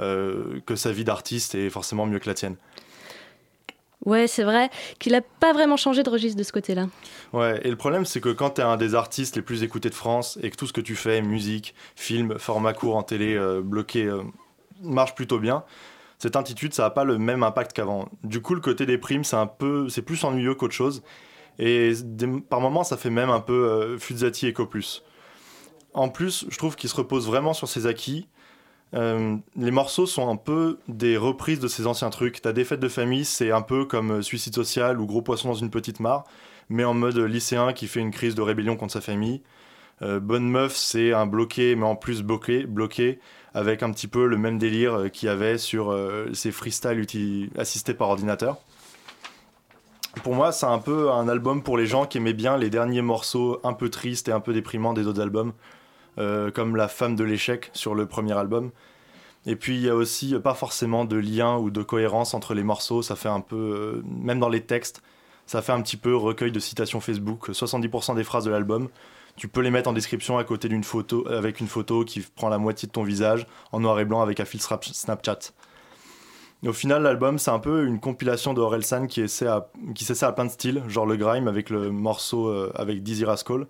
euh, que sa vie d'artiste est forcément mieux que la tienne. Ouais, c'est vrai qu'il n'a pas vraiment changé de registre de ce côté-là. Ouais, et le problème, c'est que quand tu es un des artistes les plus écoutés de France et que tout ce que tu fais, musique, film, format court en télé, euh, bloqué, euh, marche plutôt bien, cette attitude, ça n'a pas le même impact qu'avant. Du coup, le côté des primes, c'est, un peu, c'est plus ennuyeux qu'autre chose. Et des, par moments, ça fait même un peu euh, Fuzzati et Copus. En plus, je trouve qu'il se repose vraiment sur ses acquis. Euh, les morceaux sont un peu des reprises de ces anciens trucs. Ta défaite de famille, c'est un peu comme Suicide social ou Gros poisson dans une petite mare, mais en mode lycéen qui fait une crise de rébellion contre sa famille. Euh, Bonne meuf, c'est un bloqué, mais en plus bloqué, bloqué avec un petit peu le même délire qu'il y avait sur euh, ces freestyles uti- assistés par ordinateur. Pour moi, c'est un peu un album pour les gens qui aimaient bien les derniers morceaux un peu tristes et un peu déprimants des autres albums. Euh, comme La femme de l'échec sur le premier album. Et puis il y a aussi euh, pas forcément de lien ou de cohérence entre les morceaux, ça fait un peu, euh, même dans les textes, ça fait un petit peu recueil de citations Facebook, soixante-dix pour cent des phrases de l'album, tu peux les mettre en description à côté d'une photo, avec une photo qui prend la moitié de ton visage, en noir et blanc avec un filtre Snapchat. Et au final, l'album, c'est un peu une compilation de Orelsan qui essaie à, qui s'essaie à plein de styles, genre le grime avec le morceau euh, avec Dizzy Rascal,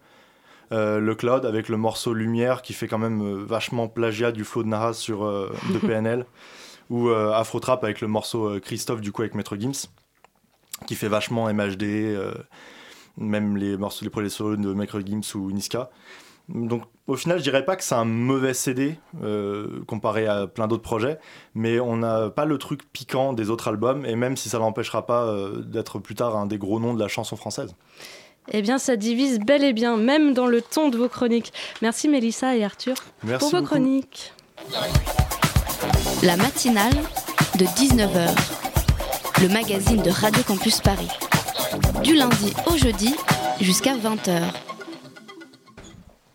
Euh, le Cloud avec le morceau Lumière qui fait quand même euh, vachement plagiat du flow de Nara sur, euh, de P N L ou euh, Afrotrap avec le morceau euh, Christophe du coup avec Maître Gims qui fait vachement M H D, euh, même les morceaux, les premiers solos de Maître Gims ou Niska. Donc au final je dirais pas que c'est un mauvais C D euh, comparé à plein d'autres projets, mais on n'a pas le truc piquant des autres albums, et même si ça l'empêchera pas euh, d'être plus tard un des gros noms de la chanson française. Eh bien, ça divise bel et bien, même dans le ton de vos chroniques. Merci Mélissa et Arthur Merci pour vos beaucoup. Chroniques. La matinale de dix-neuf heures, le magazine de Radio Campus Paris. Du lundi au jeudi jusqu'à vingt heures.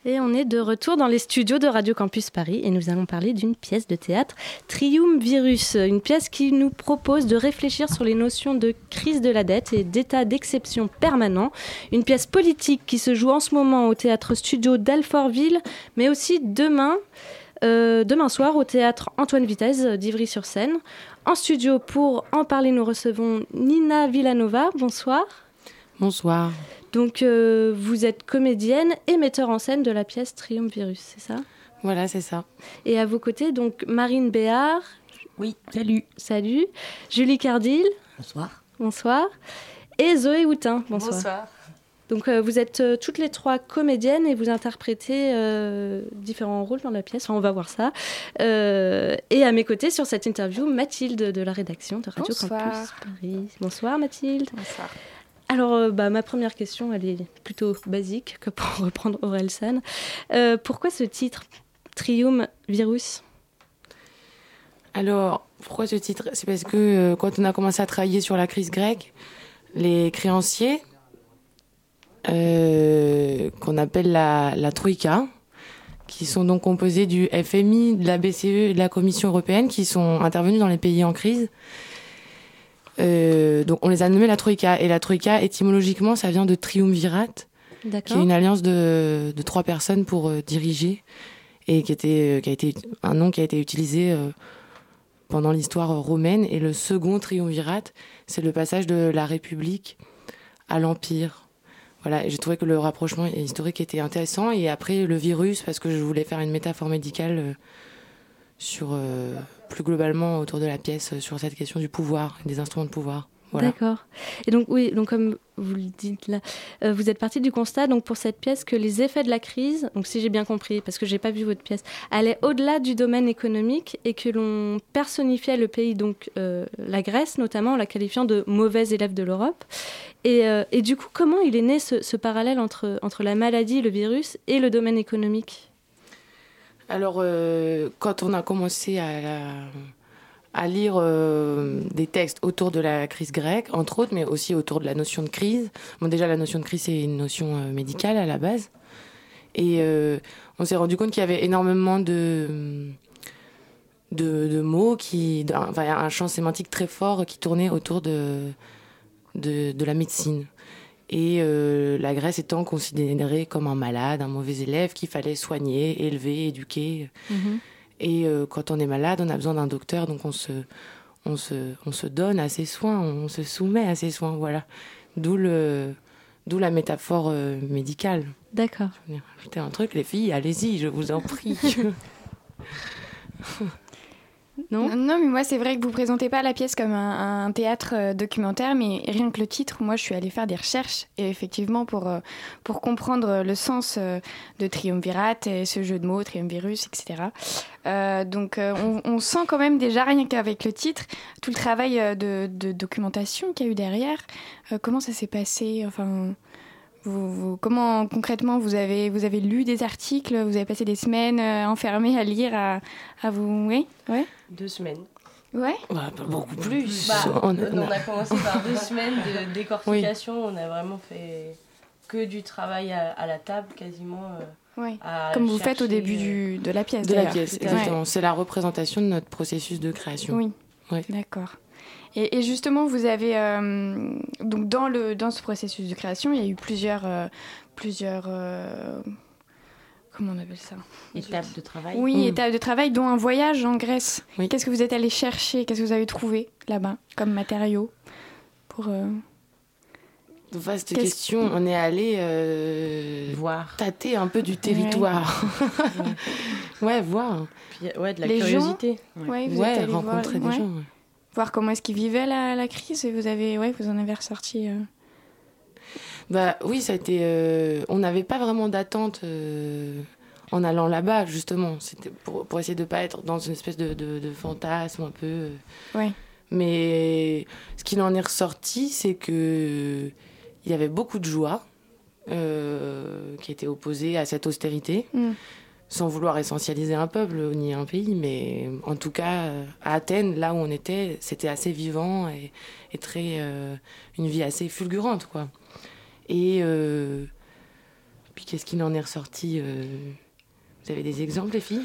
Et on est de retour dans les studios de Radio Campus Paris et nous allons parler d'une pièce de théâtre, Trium Virus, une pièce qui nous propose de réfléchir sur les notions de crise de la dette et d'état d'exception permanent. Une pièce politique qui se joue en ce moment au théâtre studio d'Alfortville, mais aussi demain, euh, demain soir au théâtre Antoine Vitesse d'Ivry-sur-Seine. En studio, pour en parler, nous recevons Nina Villanova. Bonsoir. Bonsoir. Donc, euh, vous êtes comédienne et metteur en scène de la pièce Trium Virus, c'est ça ? Voilà, c'est ça. Et à vos côtés, donc, Marine Béard. Oui, salut. Salut. Julie Cardil. Bonsoir. Bonsoir. Et Zoé Houtin. Bonsoir. Bonsoir. Donc, euh, vous êtes euh, toutes les trois comédiennes et vous interprétez euh, différents rôles dans la pièce. Enfin, on va voir ça. Euh, et à mes côtés, sur cette interview, Mathilde de la rédaction de Radio Bonsoir. Campus Paris. Bonsoir, Mathilde. Bonsoir. Alors, bah, ma première question, elle est plutôt basique, que pour reprendre Orelsan. Euh, pourquoi ce titre, Trium Virus ? Alors, pourquoi ce titre ? C'est parce que euh, quand on a commencé à travailler sur la crise grecque, les créanciers, euh, qu'on appelle la, la Troïka, qui sont donc composés du F M I, de la B C E et de la Commission européenne, qui sont intervenus dans les pays en crise, Euh, donc on les a nommés la Troïka, et la Troïka étymologiquement ça vient de Triumvirate, qui est une alliance de, de trois personnes pour euh, diriger, et qui était, euh, qui a été un nom qui a été utilisé euh, pendant l'histoire romaine. Et le second Triumvirate, c'est le passage de la République à l'Empire. Voilà, et j'ai trouvé que le rapprochement historique était intéressant. Et après le virus, parce que je voulais faire une métaphore médicale euh, sur... Euh, plus globalement autour de la pièce, sur cette question du pouvoir, des instruments de pouvoir. Voilà. D'accord. Et donc, oui, donc comme vous le dites là, euh, vous êtes partie du constat, donc pour cette pièce, que les effets de la crise, donc si j'ai bien compris, parce que je n'ai pas vu votre pièce, allaient au-delà du domaine économique et que l'on personnifiait le pays, donc euh, la Grèce notamment, en la qualifiant de mauvaise élève de l'Europe. Et, euh, et du coup, comment il est né ce, ce parallèle entre, entre la maladie, le virus et le domaine économique ? Alors, euh, quand on a commencé à, à lire euh, des textes autour de la crise grecque, entre autres, mais aussi autour de la notion de crise. Bon, déjà, la notion de crise, c'est une notion euh, médicale à la base. Et euh, on s'est rendu compte qu'il y avait énormément de, de, de mots, qui, d'un, enfin, un champ sémantique très fort qui tournait autour de, de, de la médecine. Et euh, la Grèce étant considérée comme un malade, un mauvais élève qu'il fallait soigner, élever, éduquer. Mmh. Et euh, quand on est malade, on a besoin d'un docteur, donc on se, on se, on se donne à ses soins, on se soumet à ses soins, voilà. D'où le... D'où la métaphore euh, médicale. D'accord. Je vais rajouter un truc, les filles, allez-y, je vous en prie. non, non Non, mais moi, c'est vrai que vous ne présentez pas la pièce comme un, un théâtre euh, documentaire, mais rien que le titre, moi, je suis allée faire des recherches, et effectivement, pour, euh, pour comprendre le sens euh, de Triumvirate, et ce jeu de mots, Trium Virus, et cetera. Euh, donc, euh, on, on sent quand même déjà, rien qu'avec le titre, tout le travail euh, de, de documentation qu'il y a eu derrière. Comment ça s'est passé ? Enfin, vous, vous, comment concrètement vous avez vous avez lu des articles ? Vous avez passé des semaines euh, enfermées à lire, à, à vous, oui, ouais. Deux semaines. Ouais. Bah, bah, beaucoup plus. Bah, on, a... on a commencé par deux semaines de décortication. Oui. On a vraiment fait que du travail à, à la table, quasiment. Euh, ouais. Comme vous faites au début du, de la pièce. De d'ailleurs. la pièce, exactement. Ouais. C'est la représentation de notre processus de création. Oui. Ouais. D'accord. Et, et justement, vous avez euh, donc dans le dans ce processus de création, il y a eu plusieurs euh, plusieurs euh, comment on appelle ça ? Étapes de travail. Oui, mmh. étapes de travail, dont un voyage en Grèce. Oui. Qu'est-ce que vous êtes allé chercher ? Qu'est-ce que vous avez trouvé là-bas comme matériaux pour euh... Vaste Qu'est-ce... question. On est allé euh, voir, tâter un peu du territoire. Ouais, ouais voir. Puis, ouais, de la les curiosité. Gens, ouais, vous ouais êtes allé rencontrer voir, des ouais. gens. Ouais. Voir comment est-ce qu'ils vivaient la, la crise, et vous avez, ouais, vous en avez ressorti. Euh... Bah oui, ça a été. Euh, on n'avait pas vraiment d'attente euh, en allant là-bas, justement. C'était pour, pour essayer de pas être dans une espèce de, de, de fantasme un peu. Euh. Ouais. Mais ce qu'il en est ressorti, c'est que il y avait beaucoup de joie euh, qui était opposée à cette austérité. Mm. Sans vouloir essentialiser un peuple ni un pays, mais en tout cas, à Athènes, là où on était, c'était assez vivant et, et très, euh, une vie assez fulgurante, quoi. Et euh, puis, qu'est-ce qu'il en est ressorti euh, Vous avez des exemples, les filles ?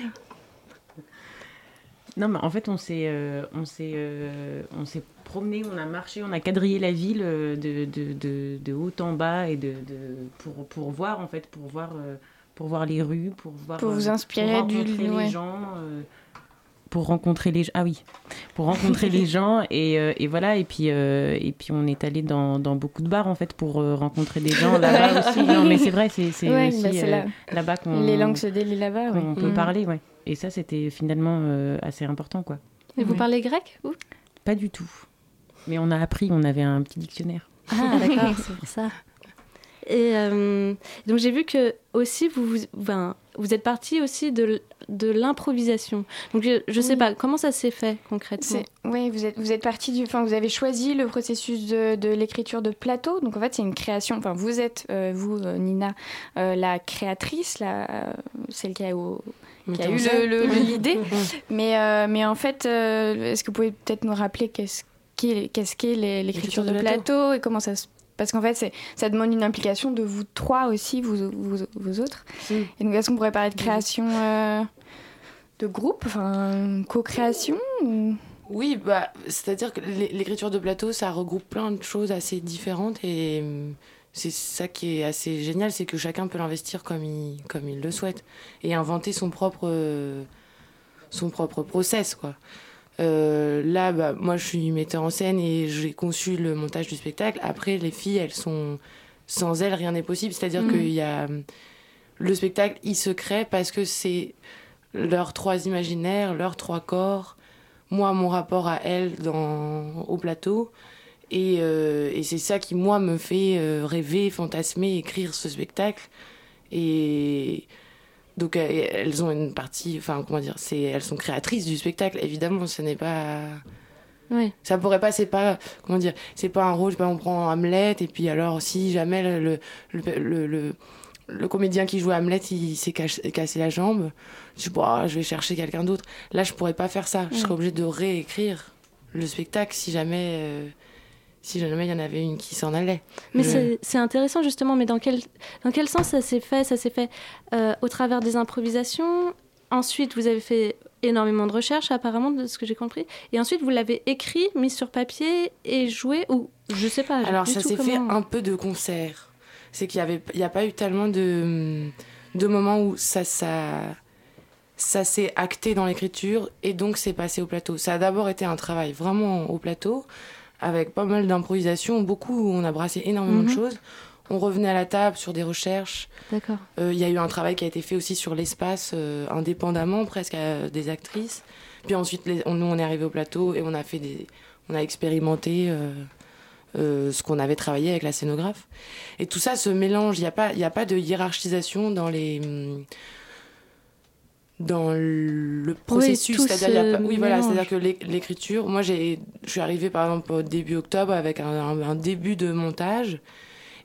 Non, mais en fait, on s'est, euh, on s'est, euh, on s'est promené, on a marché, on a quadrillé la ville de, de, de, de haut en bas et de, de, pour, pour voir, en fait, pour voir... Euh, pour voir les rues, pour voir pour vous inspirer pour du rencontrer ouais. les gens, euh, pour rencontrer les ah oui, pour rencontrer les gens et, euh, et voilà et puis euh, et puis on est allé dans dans beaucoup de bars en fait pour euh, rencontrer des gens là-bas aussi. Non mais c'est vrai, c'est c'est ouais, aussi bah c'est là. Euh, là-bas qu'on les langues se délient là-bas, ouais. on peut mmh. parler ouais. Et ça c'était finalement euh, assez important quoi. Et vous ouais. parlez grec ou pas du tout. Mais on a appris, on avait un petit dictionnaire. Ah d'accord, c'est pour ça. Et euh, donc j'ai vu que aussi vous vous, ben, vous êtes partie aussi de de l'improvisation. Donc je, je sais oui. pas comment ça s'est fait concrètement. Oui, vous êtes vous êtes partie du, enfin vous avez choisi le processus de, de l'écriture de plateau. Donc en fait c'est une création. Enfin vous êtes euh, vous Nina euh, la créatrice, la euh, celle qui a, au, qui a eu le, le, l'idée. mais euh, mais en fait euh, est-ce que vous pouvez peut-être nous rappeler qu'est-ce qu'est qu'est-ce qu'est l'écriture, l'écriture de, de plateau, plateau et comment ça se parce qu'en fait, c'est, ça demande une implication de vous trois aussi, vous, vous, vous autres. Oui. Et donc, est-ce qu'on pourrait parler de création euh, de groupe, enfin, co-création ou... Oui, bah, c'est-à-dire que l'écriture de plateau, ça regroupe plein de choses assez différentes. Et c'est ça qui est assez génial, c'est que chacun peut l'investir comme il, comme il le souhaite. Et inventer son propre, son propre process, quoi. Euh, là, bah, moi, je suis metteur en scène et j'ai conçu le montage du spectacle. Après, les filles, elles sont... Sans elles, rien n'est possible. C'est-à-dire mmh. que y a... le spectacle, il se crée parce que c'est leurs trois imaginaires, leurs trois corps, moi, mon rapport à elles dans... au plateau. Et, euh, et c'est ça qui, moi, me fait rêver, fantasmer, écrire ce spectacle. Et... Donc elles ont une partie, enfin comment dire, c'est elles sont créatrices du spectacle. Évidemment, ce n'est pas, oui. ça pourrait pas, c'est pas, comment dire, c'est pas un rôle. Je sais pas, on prend Hamlet et puis alors si jamais le le le, le, le comédien qui joue Hamlet il s'est cache, cassé la jambe, je bah oh, je vais chercher quelqu'un d'autre. Là, je pourrais pas faire ça. Oui. Je serais obligée de réécrire le spectacle si jamais. Euh... Si jamais il y en avait une qui s'en allait. Mais je... c'est, c'est intéressant justement, mais dans quel, dans quel sens ça s'est fait ? Ça s'est fait euh, au travers des improvisations. Ensuite, vous avez fait énormément de recherches, apparemment, de ce que j'ai compris. Et ensuite, vous l'avez écrit, mis sur papier et joué, ou je sais pas. Alors, ça s'est fait un peu de concert. C'est qu'il n'y a pas eu tellement de, de moments où ça, ça, ça s'est acté dans l'écriture et donc c'est passé au plateau. Ça a d'abord été un travail vraiment au plateau, avec pas mal d'improvisation, beaucoup, on a brassé énormément mm-hmm. de choses. On revenait à la table sur des recherches. D'accord. Il euh, y a eu un travail qui a été fait aussi sur l'espace, euh, indépendamment presque à, des actrices. Puis ensuite, les, on, nous, on est arrivés au plateau et on a, fait des, on a expérimenté euh, euh, ce qu'on avait travaillé avec la scénographe. Et tout ça se mélange. Il n'y a pas, y a pas de hiérarchisation dans les... dans le processus, oui, c'est-à-dire, ce y a pas... oui, voilà, c'est-à-dire que l'écriture, moi j'ai, je suis arrivée par exemple au début octobre avec un, un, un début de montage,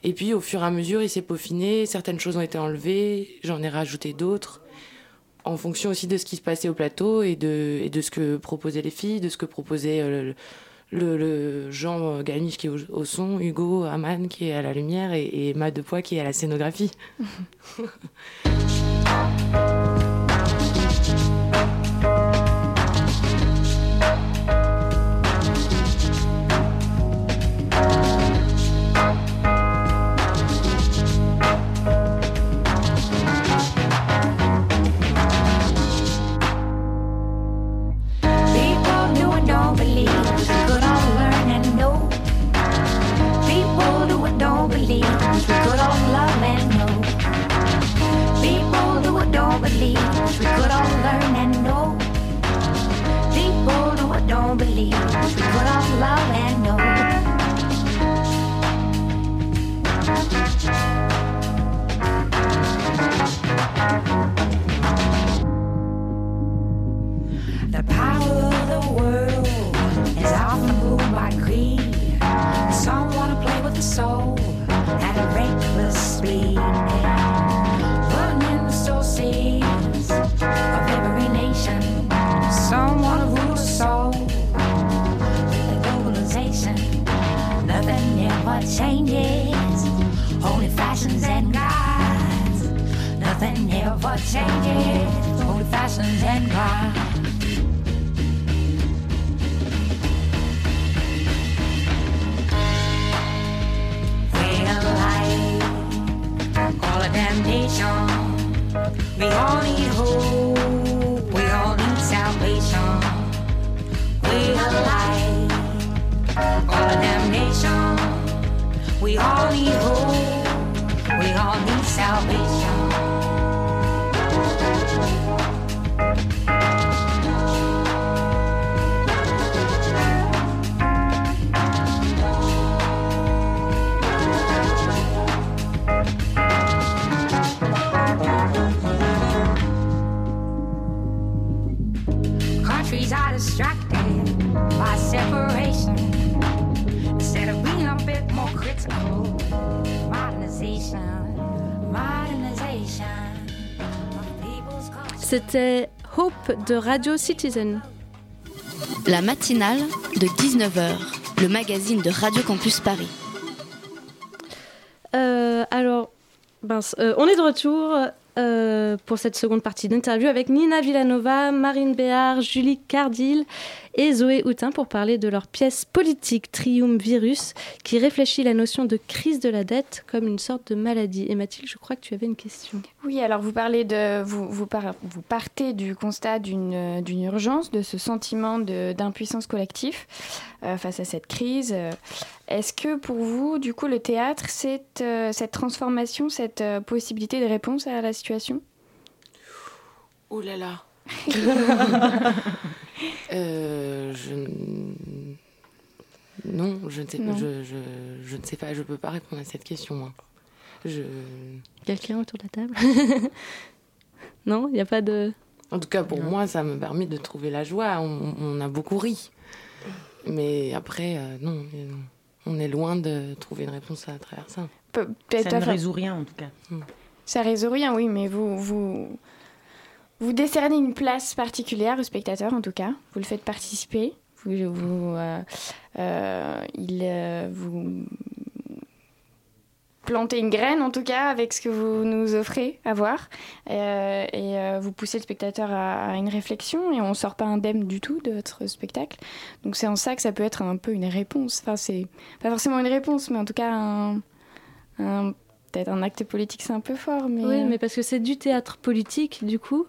et puis au fur et à mesure il s'est peaufiné, certaines choses ont été enlevées, j'en ai rajouté d'autres, en fonction aussi de ce qui se passait au plateau et de, et de ce que proposaient les filles, de ce que proposait le, le, le Jean Galmiche qui est au, au son, Hugo Aman qui est à la lumière et, et Matt Depoix qui est à la scénographie. C'était Hope de Radio Citizen. La matinale de dix-neuf heures, le magazine de Radio Campus Paris. Euh, alors, ben, euh, on est de retour euh, pour cette seconde partie d'interview avec Nina Villanova, Marine Béard, Julie Cardil et Zoé Houtin pour parler de leur pièce politique Trium Virus qui réfléchit la notion de crise de la dette comme une sorte de maladie. Et Mathilde, je crois que tu avais une question. Oui, alors vous, parlez de, vous, vous, par, vous partez du constat d'une, d'une urgence, de ce sentiment de, d'impuissance collective euh, face à cette crise. Est-ce que pour vous, du coup, le théâtre, c'est euh, cette transformation, cette euh, possibilité de réponse à la situation ? Oh là là. euh, je... Non, je ne sais pas. Je, je, je ne sais pas. Je peux pas répondre à cette question. Moi. Je... Quelqu'un autour de la table ? Non, il n'y a pas de. En tout cas, pour non. moi, ça me permet de trouver la joie. On, on a beaucoup ri, mais après, euh, non, on est loin de trouver une réponse à travers ça. Pe- peut-être ça ne fa... résout rien, en tout cas. Hmm. Ça résout rien, oui, mais vous, vous. Vous décernez une place particulière aux spectateurs, en tout cas. Vous le faites participer. Vous, vous, euh, euh, il, euh, vous planter une graine, en tout cas, avec ce que vous nous offrez à voir. Euh, et euh, vous poussez le spectateur à, à une réflexion, et on ne sort pas indemne du tout de votre spectacle. Donc c'est en ça que ça peut être un peu une réponse. Enfin, c'est pas forcément une réponse, mais en tout cas, un, un, peut-être un acte politique, c'est un peu fort. Mais... Oui, mais parce que c'est du théâtre politique, du coup.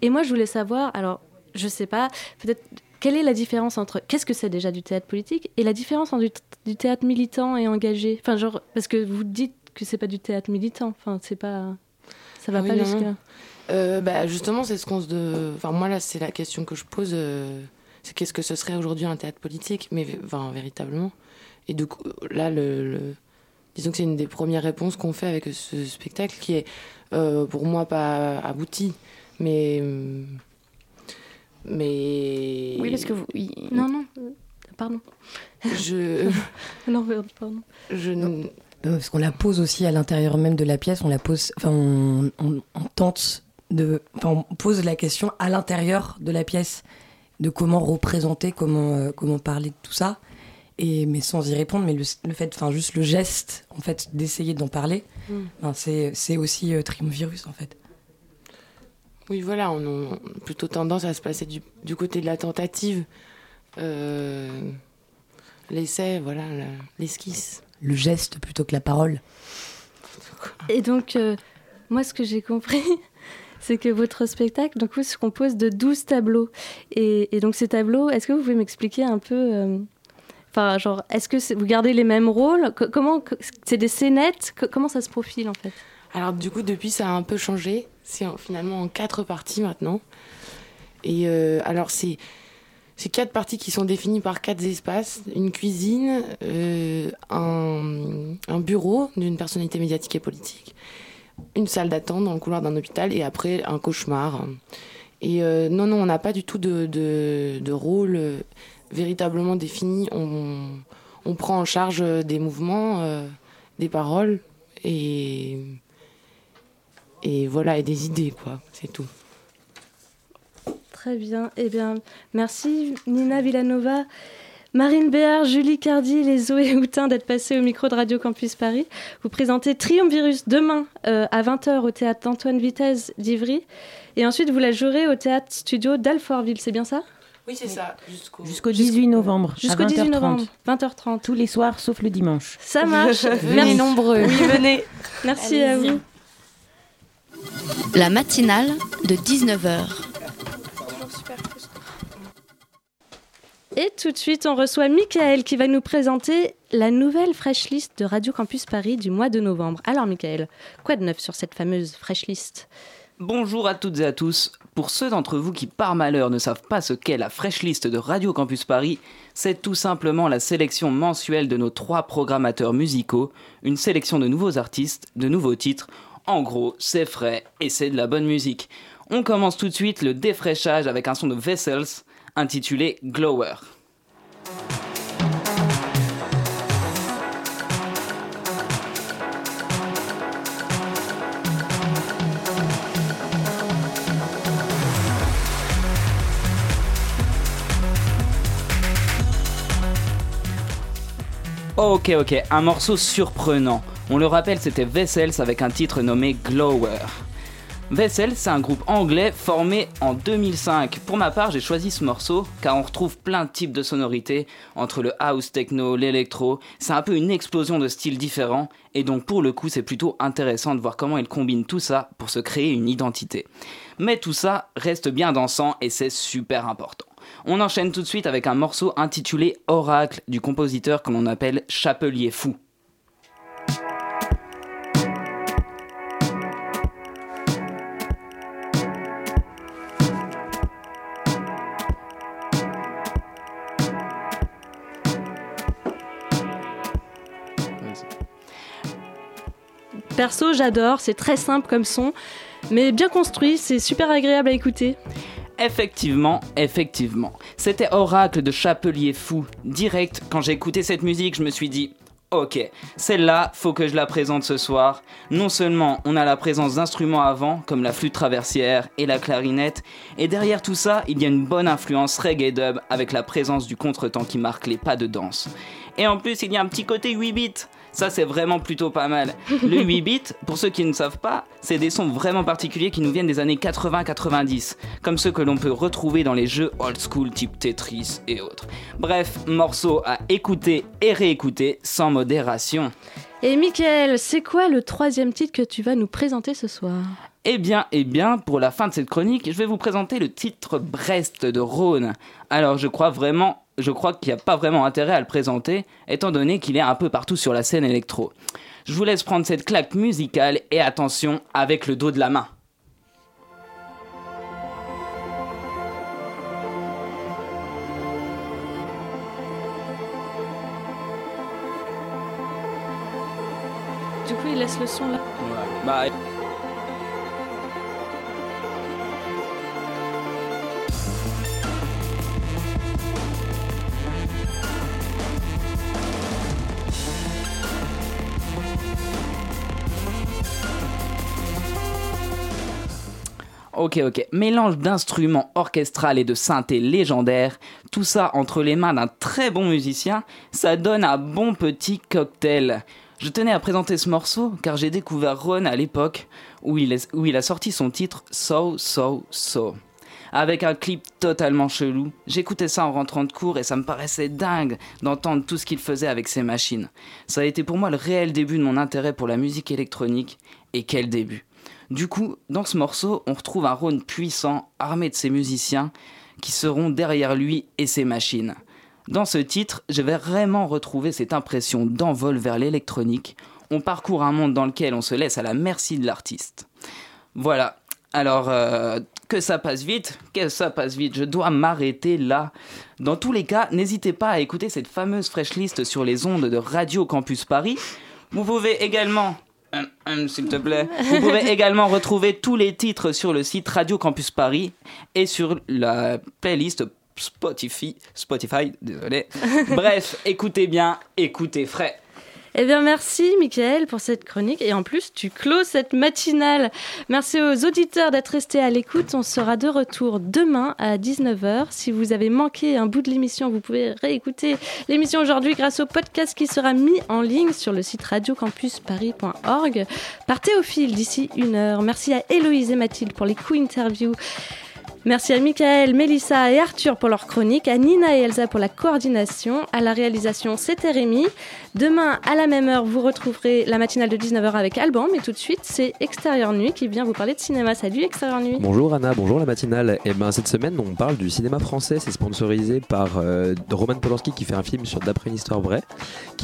Et moi, je voulais savoir, alors, je ne sais pas, peut-être... Quelle est la différence entre... Qu'est-ce que c'est déjà du théâtre politique et la différence entre du, th- du théâtre militant et engagé? Enfin, genre, parce que vous dites que c'est pas du théâtre militant. Enfin, c'est pas... Ça va oui, pas non. jusqu'à... Euh, bah, justement, c'est ce qu'on se... De... Enfin, moi, là, c'est la question que je pose. Euh, c'est qu'est-ce que ce serait aujourd'hui un théâtre politique? Mais, enfin, véritablement. Et du coup, là, le... le... disons que c'est une des premières réponses qu'on fait avec ce spectacle qui est, euh, pour moi, pas abouti. Mais... Euh... Mais oui, parce que vous oui. non non pardon je non pardon je non. Parce qu'on la pose aussi à l'intérieur même de la pièce, on la pose enfin on, on, on tente de enfin on pose la question à l'intérieur de la pièce de comment représenter, comment euh, comment parler de tout ça, et mais sans y répondre, mais le, le fait enfin juste le geste en fait d'essayer d'en parler, mm. ben, c'est c'est aussi euh, Trium Virus en fait. Oui, voilà, on a plutôt tendance à se placer du, du côté de la tentative, euh, l'essai, voilà, la, l'esquisse. Le geste plutôt que la parole. Et donc, euh, moi, ce que j'ai compris, c'est que votre spectacle, du coup, se compose de douze tableaux. Et, et donc, ces tableaux, est-ce que vous pouvez m'expliquer un peu... Euh, enfin, genre, est-ce que vous gardez les mêmes rôles? Comment, c'est des scénettes? Comment ça se profile, en fait? Alors, du coup, depuis, ça a un peu changé. C'est finalement en quatre parties maintenant. Et euh, alors, c'est, c'est quatre parties qui sont définies par quatre espaces. Une cuisine, euh, un, un bureau d'une personnalité médiatique et politique, une salle d'attente dans le couloir d'un hôpital et après, un cauchemar. Et euh, non, non, on n'a pas du tout de, de, de rôle véritablement défini. On, on prend en charge des mouvements, euh, des paroles et... Et voilà, et des idées, quoi, c'est tout. Très bien. Eh bien, merci Nina Villanova, Marine Béard, Julie Cardil et Zoé Houtin d'être passées au micro de Radio Campus Paris. Vous présentez Trium Virus demain euh, à vingt heures au théâtre Antoine Vitez d'Ivry. Et ensuite, vous la jouerez au théâtre studio d'Alfortville, c'est bien ça ? Oui, c'est ça. Jusqu'au, Jusqu'au dix-huit novembre. Jusqu'au dix-huit novembre, vingt heures trente. Tous les soirs, sauf le dimanche. Ça marche. Venez nombreux. Oui, venez. Merci. Allez-y. À vous. La matinale de dix-neuf heures. Et tout de suite, on reçoit Michaël qui va nous présenter la nouvelle fresh list de Radio Campus Paris du mois de novembre. Alors Michaël, quoi de neuf sur cette fameuse fresh list ? Bonjour à toutes et à tous. Pour ceux d'entre vous qui par malheur ne savent pas ce qu'est la fresh list de Radio Campus Paris, c'est tout simplement la sélection mensuelle de nos trois programmateurs musicaux, une sélection de nouveaux artistes, de nouveaux titres. En gros, c'est frais et c'est de la bonne musique. On commence tout de suite le défraîchage avec un son de Vessels intitulé Glower. Ok, ok, un morceau surprenant. On le rappelle, c'était Vessels avec un titre nommé Glower. Vessels, c'est un groupe anglais formé en deux mille cinq. Pour ma part, j'ai choisi ce morceau car on retrouve plein de types de sonorités entre le house, techno, l'électro. C'est un peu une explosion de styles différents et donc pour le coup, c'est plutôt intéressant de voir comment ils combinent tout ça pour se créer une identité. Mais tout ça reste bien dansant et c'est super important. On enchaîne tout de suite avec un morceau intitulé Oracle du compositeur que l'on appelle Chapelier Fou. Perso, j'adore, c'est très simple comme son, mais bien construit, c'est super agréable à écouter. Effectivement, effectivement. C'était Oracle de Chapelier Fou. Direct, quand j'ai écouté cette musique, je me suis dit « Ok, celle-là, faut que je la présente ce soir. » Non seulement on a la présence d'instruments avant, comme la flûte traversière et la clarinette, et derrière tout ça, il y a une bonne influence reggae dub avec la présence du contretemps qui marque les pas de danse. Et en plus, il y a un petit côté huit bits. Ça, c'est vraiment plutôt pas mal. Le huit bits, pour ceux qui ne savent pas, c'est des sons vraiment particuliers qui nous viennent des années quatre-vingts quatre-vingt-dix, comme ceux que l'on peut retrouver dans les jeux old school type Tetris et autres. Bref, morceau à écouter et réécouter sans modération. Et Mickaël, c'est quoi le troisième titre que tu vas nous présenter ce soir ? Eh bien, eh bien, pour la fin de cette chronique, je vais vous présenter le titre Brest de Rone. Alors, je crois vraiment, je crois qu'il n'y a pas vraiment intérêt à le présenter, étant donné qu'il est un peu partout sur la scène électro. Je vous laisse prendre cette claque musicale et attention, avec le dos de la main. Du coup, il laisse le son là. Ouais. Bah, Ok, ok. Mélange d'instruments orchestrales et de synthés légendaires, tout ça entre les mains d'un très bon musicien, ça donne un bon petit cocktail. Je tenais à présenter ce morceau car j'ai découvert Rone à l'époque où il, est, où il a sorti son titre So, So, So. Avec un clip totalement chelou, j'écoutais ça en rentrant de cours et ça me paraissait dingue d'entendre tout ce qu'il faisait avec ses machines. Ça a été pour moi le réel début de mon intérêt pour la musique électronique, et quel début! Du coup, dans ce morceau, on retrouve un Rone puissant, armé de ses musiciens, qui seront derrière lui et ses machines. Dans ce titre, je vais vraiment retrouver cette impression d'envol vers l'électronique. On parcourt un monde dans lequel on se laisse à la merci de l'artiste. Voilà, alors euh, que ça passe vite, que ça passe vite, je dois m'arrêter là. Dans tous les cas, n'hésitez pas à écouter cette fameuse fresh list sur les ondes de Radio Campus Paris. Vous pouvez également... Hum, hum, s'il te plaît. Vous pouvez également retrouver tous les titres sur le site Radio Campus Paris et sur la playlist Spotify. Spotify, désolé. Bref, écoutez bien, écoutez frais. Eh bien, merci, Mickaël, pour cette chronique. Et en plus, tu closes cette matinale. Merci aux auditeurs d'être restés à l'écoute. On sera de retour demain à dix-neuf heures. Si vous avez manqué un bout de l'émission, vous pouvez réécouter l'émission aujourd'hui grâce au podcast qui sera mis en ligne sur le site radio campus paris point org. Partez au fil d'ici une heure. Merci à Héloïse et Mathilde pour les coups interviews. Merci à Mickaël, Mélissa et Arthur pour leur chronique, à Nina et Elsa pour la coordination, à la réalisation, c'était Rémi. Demain, à la même heure, vous retrouverez la matinale de dix-neuf heures avec Alban, mais tout de suite, c'est Extérieur Nuit qui vient vous parler de cinéma. Salut Extérieur Nuit. Bonjour Anna, bonjour la matinale. Et ben, cette semaine, on parle du cinéma français, c'est sponsorisé par euh, Roman Polanski qui fait un film sur D'après une histoire vraie.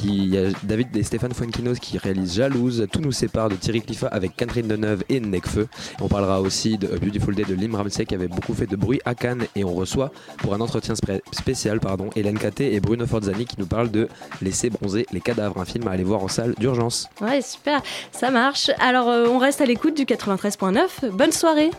Il y a David et Stéphane Fuenquinos qui réalisent Jalouse, Tout nous sépare de Thierry Cliffat avec Catherine Deneuve et Nekfeu. On parlera aussi de Beautiful Day de Lim Ramsey qui avait beaucoup fait de bruit à Cannes, et on reçoit pour un entretien spé- spécial pardon, Hélène Catté et Bruno Forzani qui nous parlent de Laisser bronzer les cadavres, un film à aller voir en salle d'urgence. Ouais, super, ça marche. Alors euh, on reste à l'écoute du quatre-vingt-treize neuf. Bonne soirée.